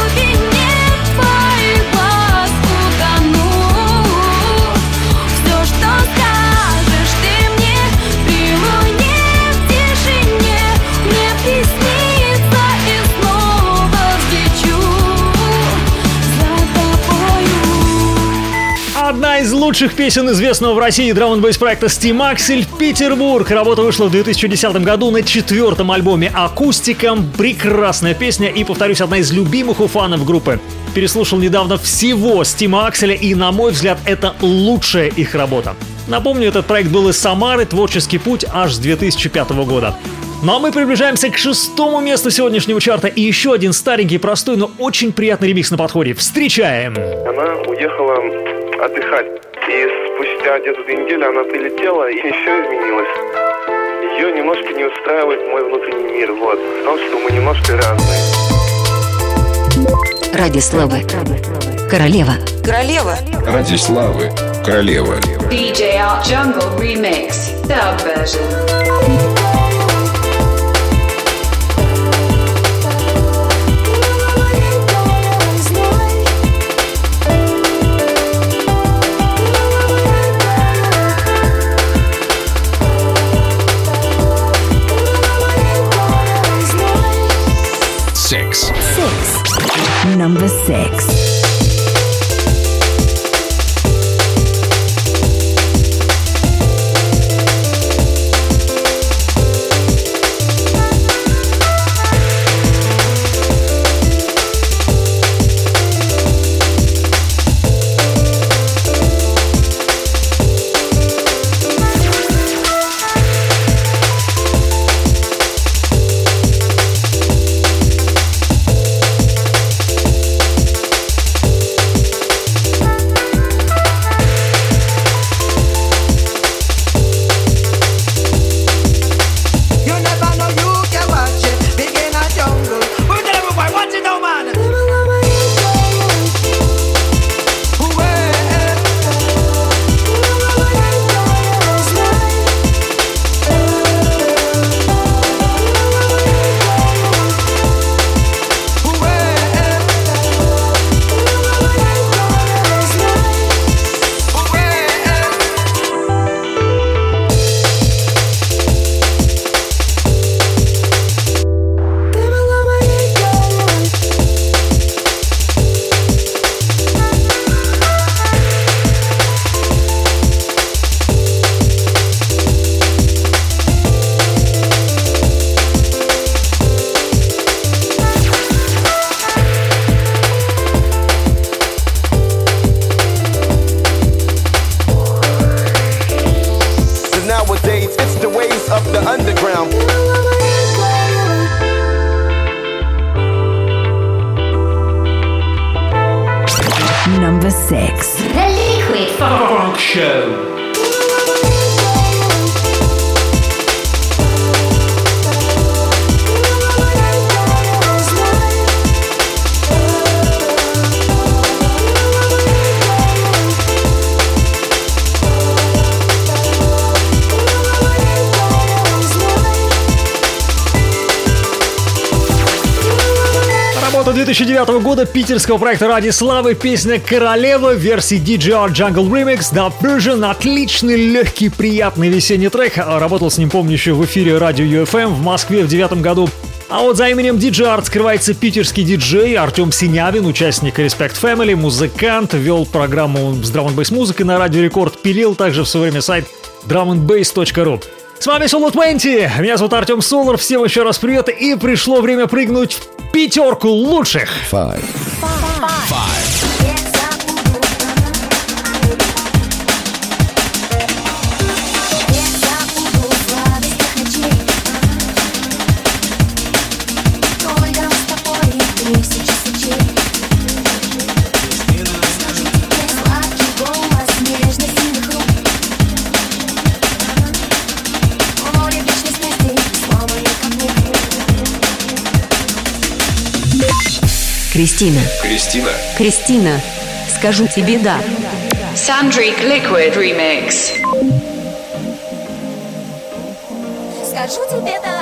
Одна из лучших песен известного в России драм-н-бейс проекта Steam Axel «Петербург». Работа вышла в 2010 году на 4-м альбоме «Акустикам». Прекрасная песня и, повторюсь, одна из любимых у фанов группы. Переслушал недавно всего Steam Axel, и, на мой взгляд, это лучшая их работа. Напомню, этот проект был из Самары, творческий путь аж с 2005 года. Ну а мы приближаемся к 6-му месту сегодняшнего чарта. И еще один старенький, простой, но очень приятный ремикс на подходе. Встречаем! Она уехала отдыхать. И спустя где-то 2 недели она прилетела и все изменилось. Ее немножко не устраивает мой внутренний мир. Вот. В том, что мы немножко разные. Ради славы. Королева. Королева. Ради славы. Королева. DJ Art Jungle Remix. Dub version. Number 6. Show. Работа 2009 года питерского проекта «Ради славы», песня «Королева» в версии DJ Art Jungle Remix на Fusion. Отличный, легкий, приятный весенний трек. Работал с ним, помню, еще в эфире радио UFM в Москве в 2009 году. А вот за именем DJ Art скрывается питерский диджей Артём Синявин, участник Respect Family, музыкант, вел программу с драм-н-бейс-музыкой на Радио Рекорд, пилил также в свое время сайт drumandbass.ru. С вами Solar Twenty, меня зовут Артём Солар, всем еще раз привет, и пришло время прыгнуть в пятерку лучших. Five. Кристина, скажу тебе да. Sandrik Liquid Remix. Скажу тебе да.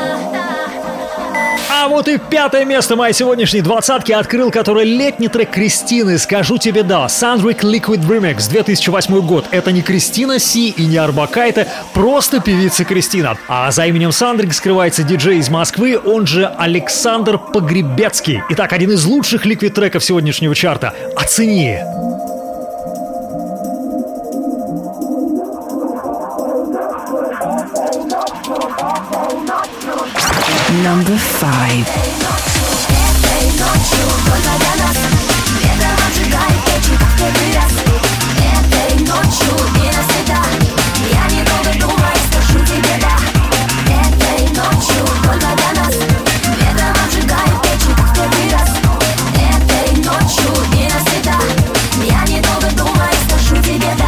А вот и пятое место моей сегодняшней двадцатки открыл, который летний трек Кристины. Скажу тебе да. Sandrik Liquid Remix, 2008 год. Это не Кристина Си и не Арбакайте, просто певица Кристина. А за именем Сандрик скрывается диджей из Москвы, он же Александр Погребецкий. Итак, один из лучших ликвид-треков сегодняшнего чарта. Оцени! Number 5. Я не долго думаю, скажу тебе да. Этой ночью только для нас. Ветром обжигает печи, как ты вырос. Этой ночью и навсегда. Я не долго думаю, скажу тебе да.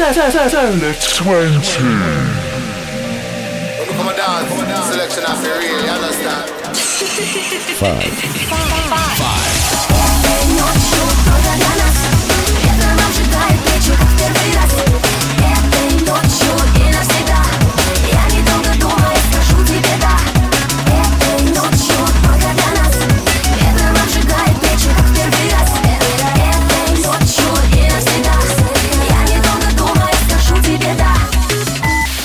Solar 20. Selection of the real, you understand? 5.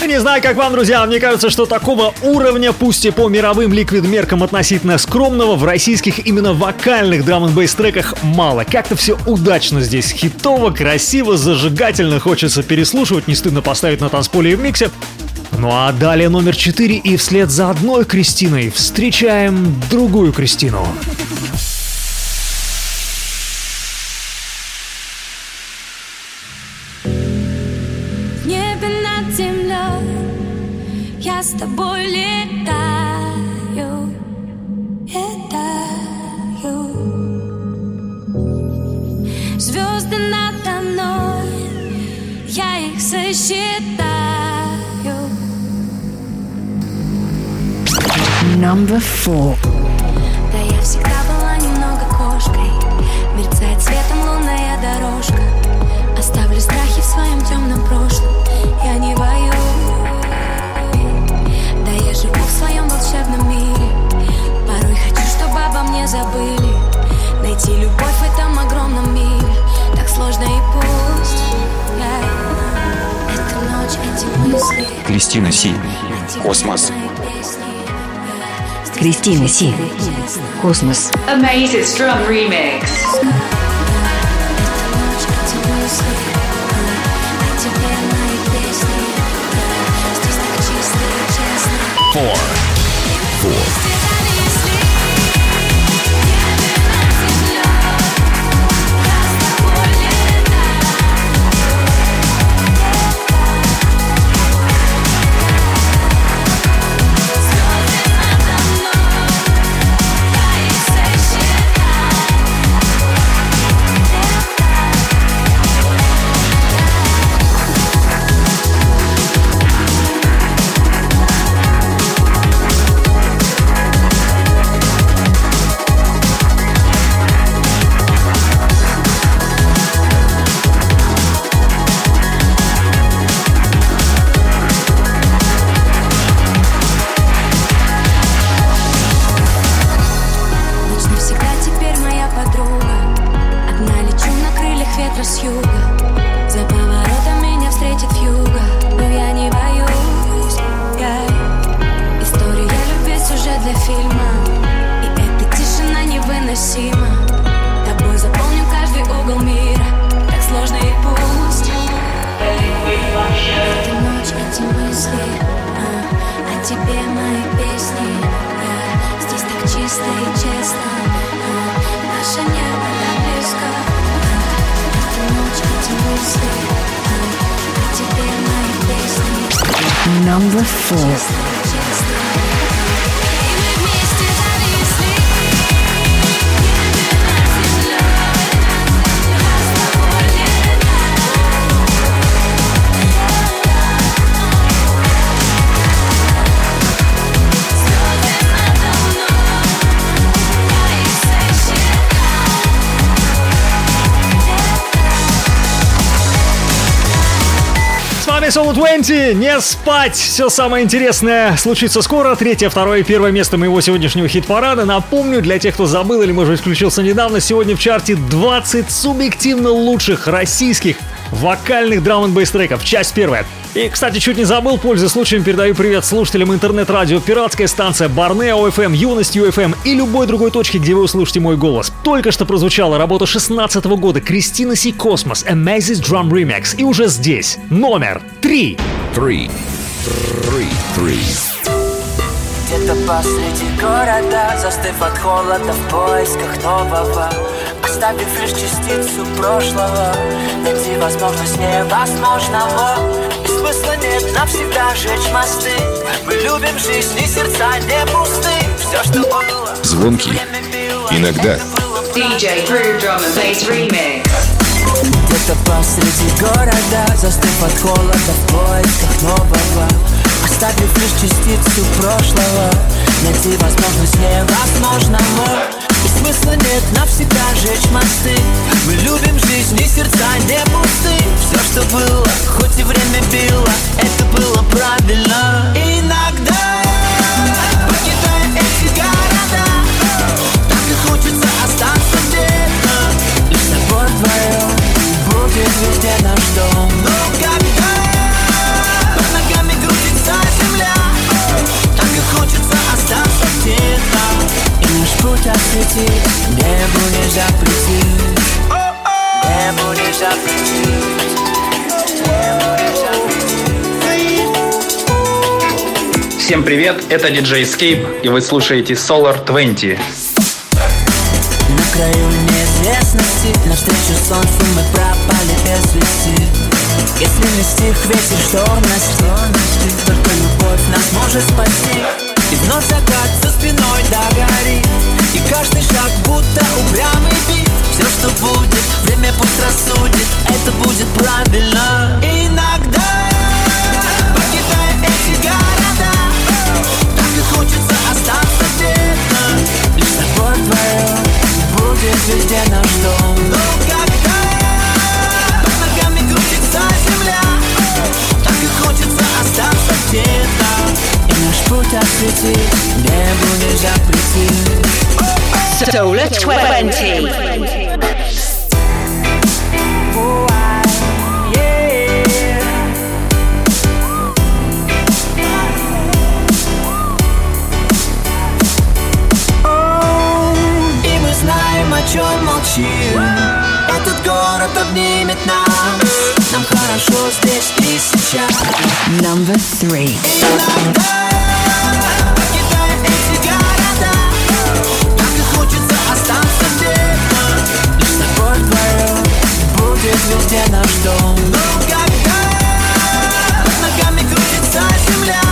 Не знаю, как вам, друзья, мне кажется, что такого уровня, пусть и по мировым ликвид-меркам относительно скромного, в российских именно вокальных драм-н-бейс-треках мало. Как-то все удачно здесь. Хитово, красиво, зажигательно, хочется переслушивать, не стыдно поставить на танцполе и в миксе. Ну а далее номер 4, и вслед за одной Кристиной встречаем другую Кристину. С тобой летаю, звезды надо мной, я их сосчитаю. Number 4. Да я всегда была немного кошкой. Мерцает цветом лунная дорожка. Оставлю страхи в своем темном прошлом. Я не боюсь. Да я живу в своем волшебном мире. Порой хочу, чтобы обо мне забыли. Найти любовь в этом огромном мире так сложно и пусть. Эта ночь, эти мысли. Кристина Си, Космос. Кристина Си, Космос. Amazing Drum Remix. Solar Twenty, не спать! Все самое интересное случится скоро. Третье, второе и первое место моего сегодняшнего хит-парада. Напомню, для тех, кто забыл или, может быть, включился недавно, сегодня в чарте 20 субъективно лучших российских вокальных драм-н-бейс треков. Часть первая. И, кстати, чуть не забыл, пользуясь случаем, передаю привет слушателям интернет-радио «Пиратская станция», «Борнео ФМ», «Юность ЮФМ» и любой другой точки, где вы услышите мой голос. Только что прозвучала работа 16-го года Кристина Си, Космос, Amazing Drum Remix. И уже здесь номер 3. Где-то посреди города, застыв от холода в поисках нового, оставив лишь частицу прошлого, найти возможность невозможного. Смысла нет навсегда жечь мосты. Мы любим жизнь, и сердца не пусты. Все, что было. Звонки. Иногда. DJ Groove Drum and Bass Remix. Где-то посреди города, застыв от холода в поисках нового, оставив лишь частицу прошлого, найти возможность невозможного. И смысла нет навсегда жечь мосты. Мы любим жизнь, и сердца не пусты. Все, что было, хоть и время било, это было правильно. Иногда, покидая эти города, так и хочется остаться где-то. Лишь собой вдвоем будет везде наш дом. Но когда под ногами крутится земля, так и хочется остаться где-то. Наш путь осветит, небу не запретить. Небу не запретить. Небу не запретить. Всем привет, это DJ Escape, и вы слушаете Solar Twenty. На краю неизвестности, навстречу солнцу мы пропали без вести. Если не стих ветер, шторм настиг, только любовь нас может спасти. И вновь закат за спиной догорит, и каждый шаг будто упрямый бит. Все, что будет, время пусть рассудит, это будет правильно. Иногда, покидая эти города, так и хочется остаться где-то. Лишь с тобой вдвоем Solar 20. Этот город обнимет нас. Нам хорошо здесь и сейчас. Number 3. Иногда, покидая эти города, так и хочется остаться где-то. Лишь с тобой вдвоем будет везде наш дом. Но когда под ногами крутится земля,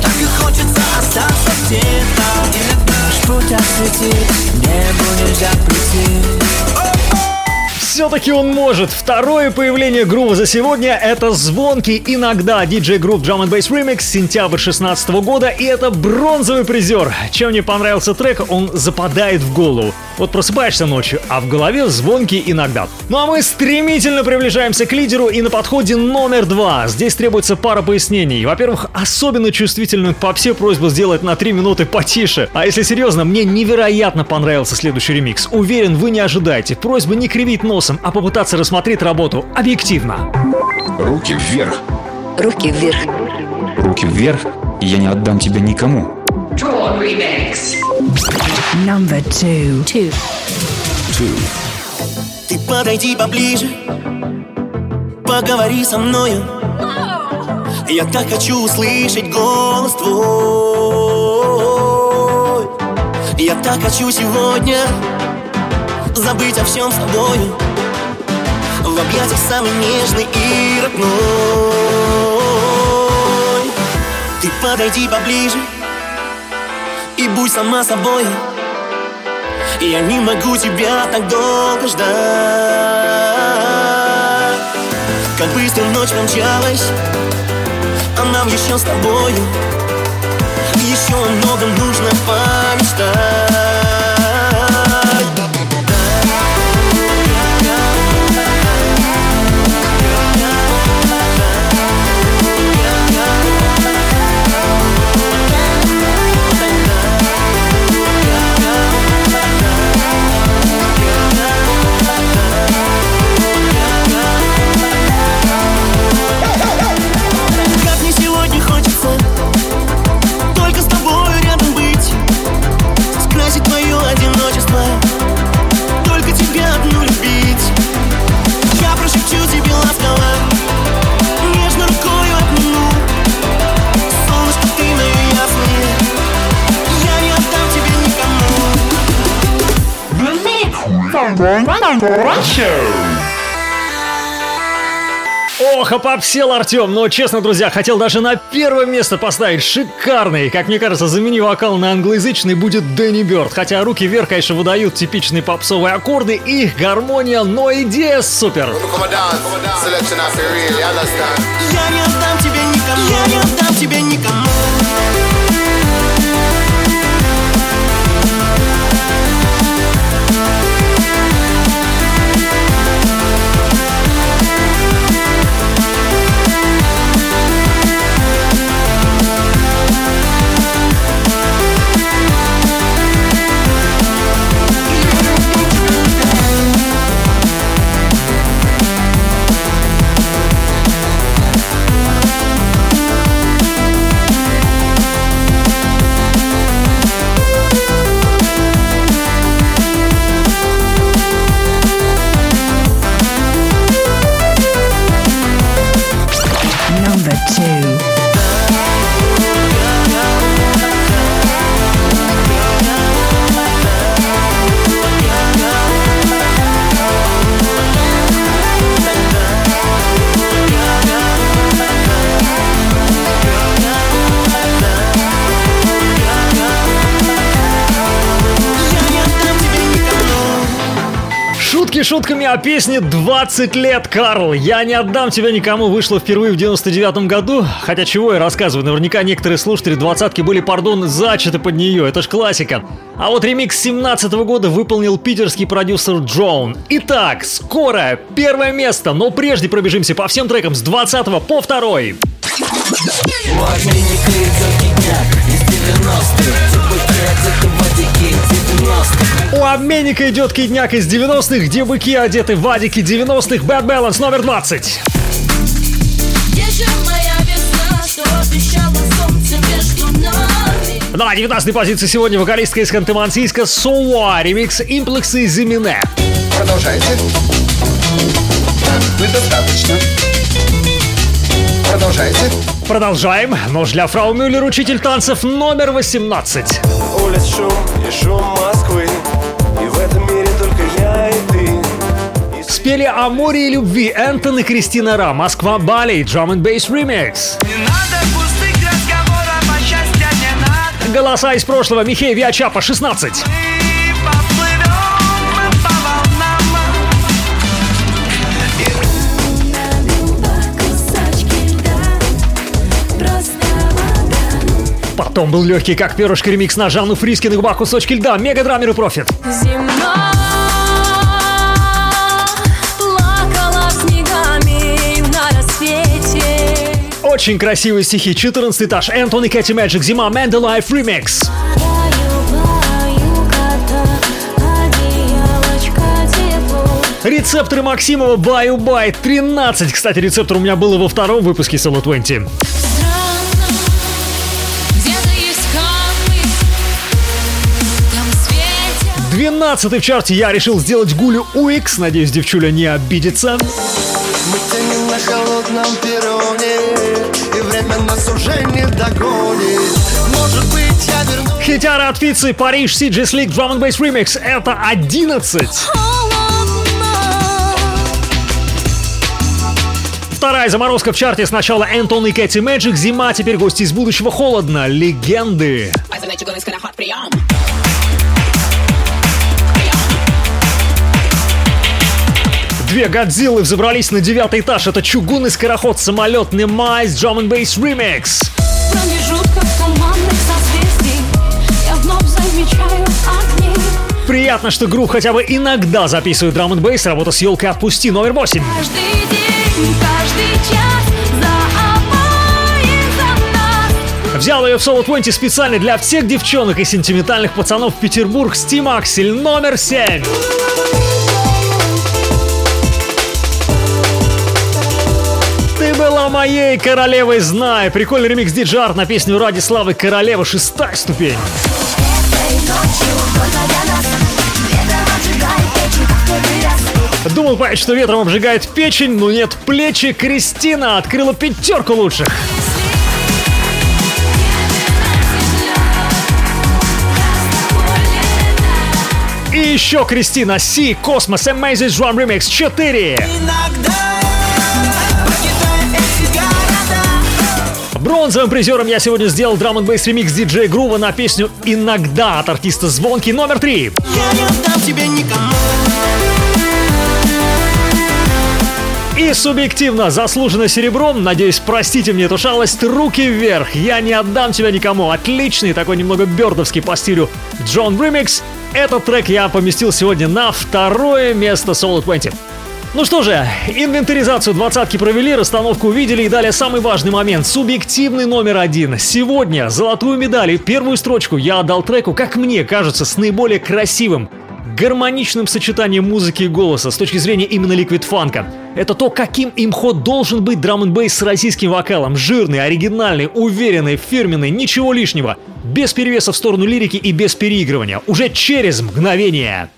так и хочется остаться где-то. Иногда наш путь осветит, небо нельзя прийти. Все-таки он может. Второе появление грува за сегодня — это «Звонки» иногда. DJ Groove Drum and Bass Remix, сентябрь 2016 года, и это бронзовый призер. Чем мне понравился трек, он западает в голову. Вот просыпаешься ночью, а в голове «Звонки» иногда. Ну а мы стремительно приближаемся к лидеру, и на подходе номер 2. Здесь требуется пара пояснений. Во-первых, особенно чувствительную к попсе просьбу сделать на 3 минуты потише. А если серьезно, мне невероятно понравился следующий ремикс. Уверен, вы не ожидаете. Просьба не кривить нос, а попытаться рассмотреть работу объективно. Руки вверх. Руки вверх. Руки вверх, и я не отдам тебя никому. Number 2. Ты подойди поближе, поговори со мною. Я так хочу услышать голос твой. Я так хочу сегодня забыть о всем с тобою, в объятиях самый нежный и родной. Ты подойди поближе и будь сама собой. Я не могу тебя так долго ждать. Как быстро ночь помчалась, а нам еще с тобою еще о многом нужно помечтать. Ох, а попсел Артём, но честно, друзья, хотел даже на первое место поставить шикарный. Как мне кажется, замени вокал на англоязычный, будет Дэнни Бёрд. Хотя руки вверх, конечно, выдают типичные попсовые аккорды и их гармония, но идея супер. Я не отдам тебе никому, я не отдам тебе никому. Шутками о песне «20 лет, Карл». «Я не отдам тебя никому» вышла впервые в 99 году. Хотя чего я рассказываю, наверняка некоторые слушатели двадцатки были, пардон, зачаты под нее. Это ж классика. А вот ремикс 17 года выполнил питерский продюсер Джоун. Итак, скоро первое место. Но прежде пробежимся по всем трекам с 20 по 2. У обменника идет кидняк из 90-х, где быки одеты в вадики 90-х. Bad Balance номер 20. На 19-й позиции сегодня вокалистка из Ханты-Мансийска Solar Remix Implex и Зимине. Продолжайте. Вы достаточно. Продолжайте. Продолжаем. Нож для Фрау Мюллер, учитель танцев номер 18. Улиц шум и шум Москвы, и в этом мире только я и ты. И... Спели о море и любви Энтон и Кристина Ра. Москва, Бали, Drum and Bass Remix. Не надо пустых разговоров, а счастья не надо. Голоса из прошлого. Михей Виачапа 16. Потом был легкий, как перышко, ремикс на Жанну Фриске на губах кусочки льда. Мега-драмер и профит. Зима плакала снегами на рассвете. Очень красивые стихи. 14 этаж. Энтон и Кэти Мэджик. Зима. Mindelife Remix. Рецепторы Максимова. Баю-бай. 13. Кстати, рецептор у меня был во втором выпуске Solar Twenty. Двенадцатый в чарте я решил сделать Гулю Уикс. Надеюсь, девчуля не обидится. Мы тянем на холодном перроне, и время нас уже не догонит. Может быть, я верну... Хитяра от Пиццы, Париж, CJS League, Drum and Bass Remix. Это 11. Вторая заморозка в чарте. Сначала Энтон и Кэти Мэджик. Зима, теперь гости из будущего. Холодно. Легенды. Чугунный скороход, прием. Две Годзиллы взобрались на 9 этаж. Это Чугунный скороход, Самолет, Немайс, Drum and Bass Remix. Приятно, что Грув хотя бы иногда записывает Drum and Bass. Работа с Ёлкой «Отпусти» номер 8. Каждый день, каждый час, за обоих, за взял ее в Solar Twenty специально для всех девчонок и сентиментальных пацанов в Петербург. Steam Axel номер 7. Была моей королевой, знай. Прикольный ремикс DJ Art на песню «Ради славы. Королева. 6-я ступень». Думал, поэт, что ветром обжигает печень, но нет, плечи. Кристина открыла 5 лучших. И еще Кристина Си, Cosmos, Amazing Drum Remix 4. Бронзовым призером я сегодня сделал Drum and Bass Remix DJ Groove на песню «Иногда» от артиста «Звонки» номер 3. И субъективно заслуженно серебром, надеюсь, простите мне эту шалость, «Руки вверх, я не отдам тебя никому». Отличный, такой немного бёрдовский по стилю Джон Ремикс. Этот трек я поместил сегодня на 2 место Solar Twenty. Ну что же, инвентаризацию 20-ки провели, расстановку увидели и далее самый важный момент. Субъективный номер 1. Сегодня золотую медаль и первую строчку я отдал треку, как мне кажется, с наиболее красивым, гармоничным сочетанием музыки и голоса с точки зрения именно ликвид-фанка. Это то, каким имхот должен быть драм-н-бейс с российским вокалом. Жирный, оригинальный, уверенный, фирменный, ничего лишнего. Без перевеса в сторону лирики и без переигрывания. Уже через мгновение.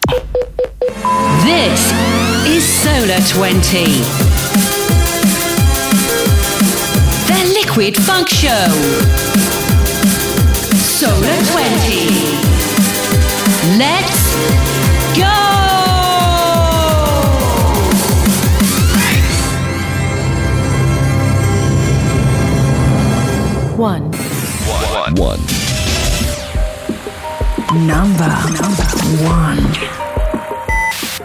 This is Solar Twenty, the Liquid Funk Show. Solar Twenty, let's go. One. Number one.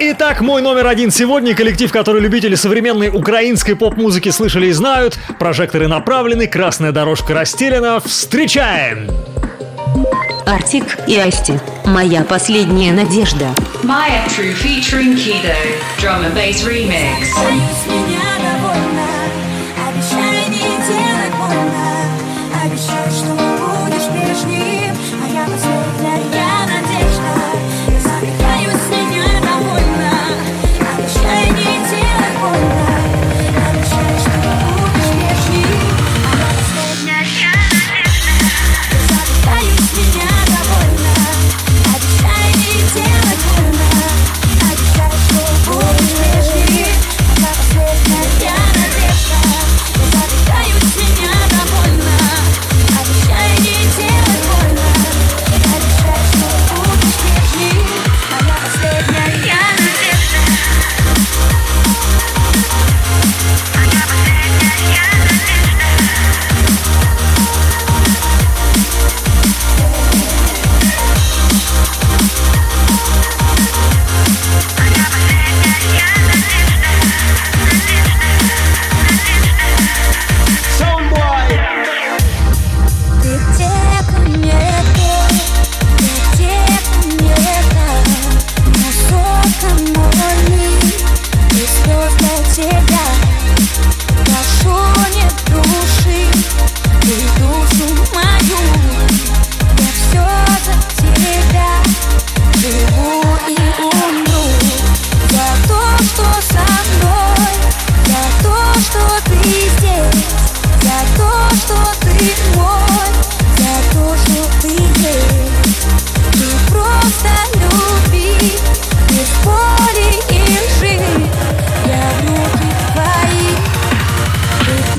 Итак, мой номер 1 сегодня — коллектив, который любители современной украинской поп-музыки слышали и знают. Прожекторы направлены, красная дорожка расстелена. Встречаем! Артик и Асти. Моя последняя надежда. Maya True featuring Kido. Drum and Bass Remix. Обещай, не делай больно. Обещай, что будешь прежней.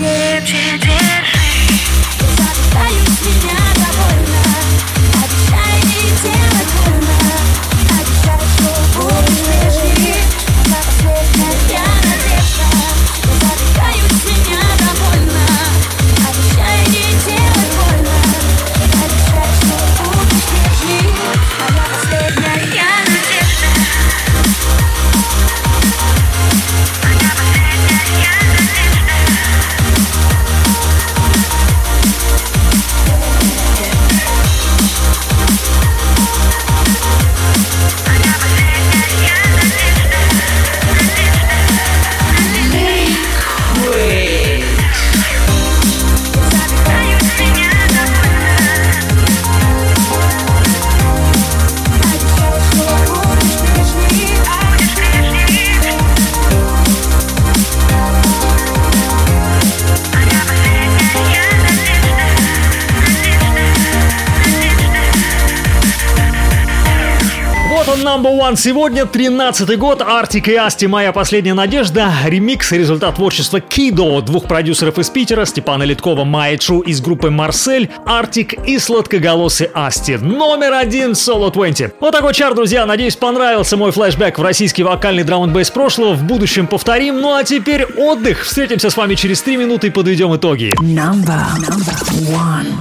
крепче держи. Я заставлю меня довольна. Обещай не делать больно. Обещай, что будешь нежней. За последнее я надежда. Я заставлю меня довольна. Обещай не делать больно. Обещай, что будешь нежней. За последнее я надежда. Number One сегодня, 13-й год, Артик и Асти, «Моя последняя надежда», ремикс, результат творчества Кидо, двух продюсеров из Питера, Степана Литкова, Майчу из группы Марсель, Артик и сладкоголосый Асти. Номер один, Solar Twenty. Вот такой чарт, друзья, надеюсь, понравился мой флешбэк в российский вокальный драм-н-бейс прошлого, в будущем повторим, ну а теперь отдых, встретимся с вами через 3 минуты и подведем итоги. Number one.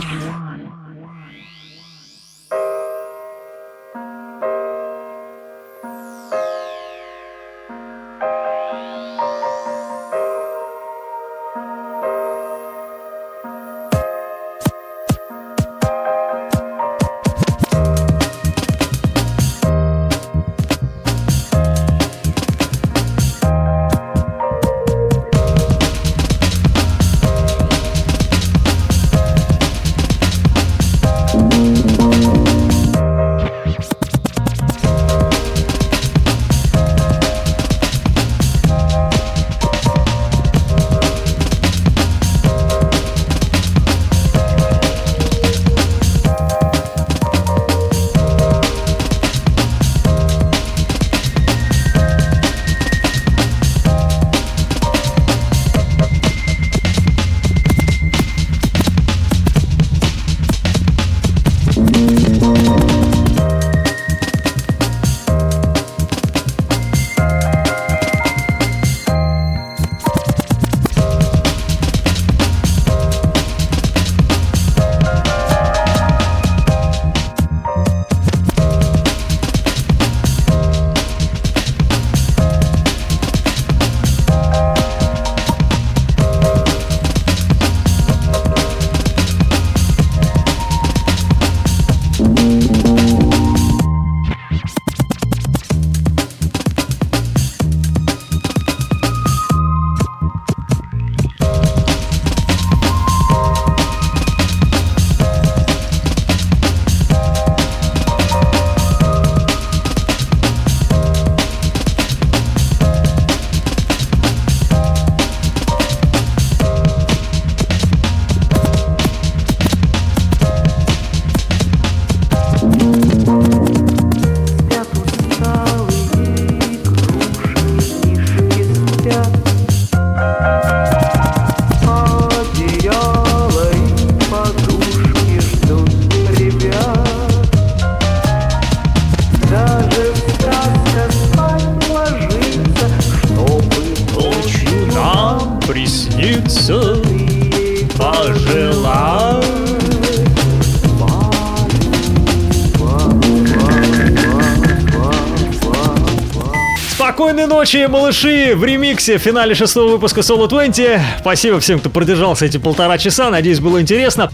Ночи, малыши, в ремиксе в финале 6-го выпуска Solar Twenty. Спасибо всем, кто продержался эти 1,5 часа. Надеюсь, было интересно.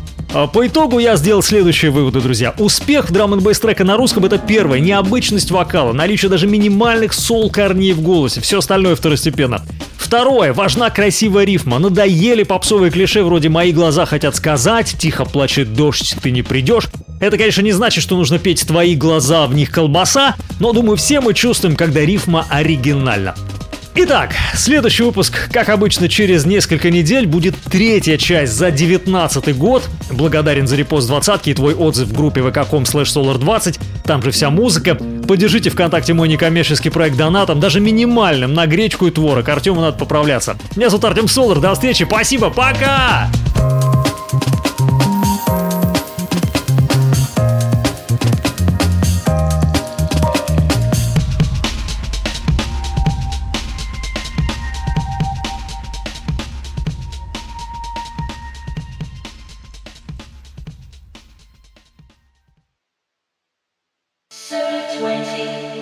По итогу я сделал следующие выводы, друзья. Успех драм-н-бейс трека на русском — это первое. Необычность вокала, наличие даже минимальных сол-корней в голосе. Все остальное второстепенно. Второе. Важна красивая рифма. Надоели попсовые клише вроде «Мои глаза хотят сказать», «Тихо плачет дождь, ты не придешь». Это, конечно, не значит, что нужно петь «Твои глаза, в них колбаса», но, думаю, все мы чувствуем, когда рифма оригинальна. Итак, следующий выпуск, как обычно, через несколько недель будет третья часть за 19 год. Благодарен за репост 20-ки и твой отзыв в группе vk.com/solar20. Там же вся музыка. Поддержите ВКонтакте мой некоммерческий проект донатом, даже минимальным, на гречку и творог. Артему надо поправляться. Меня зовут Артём Солар. До встречи. Спасибо. Пока! Solar 20.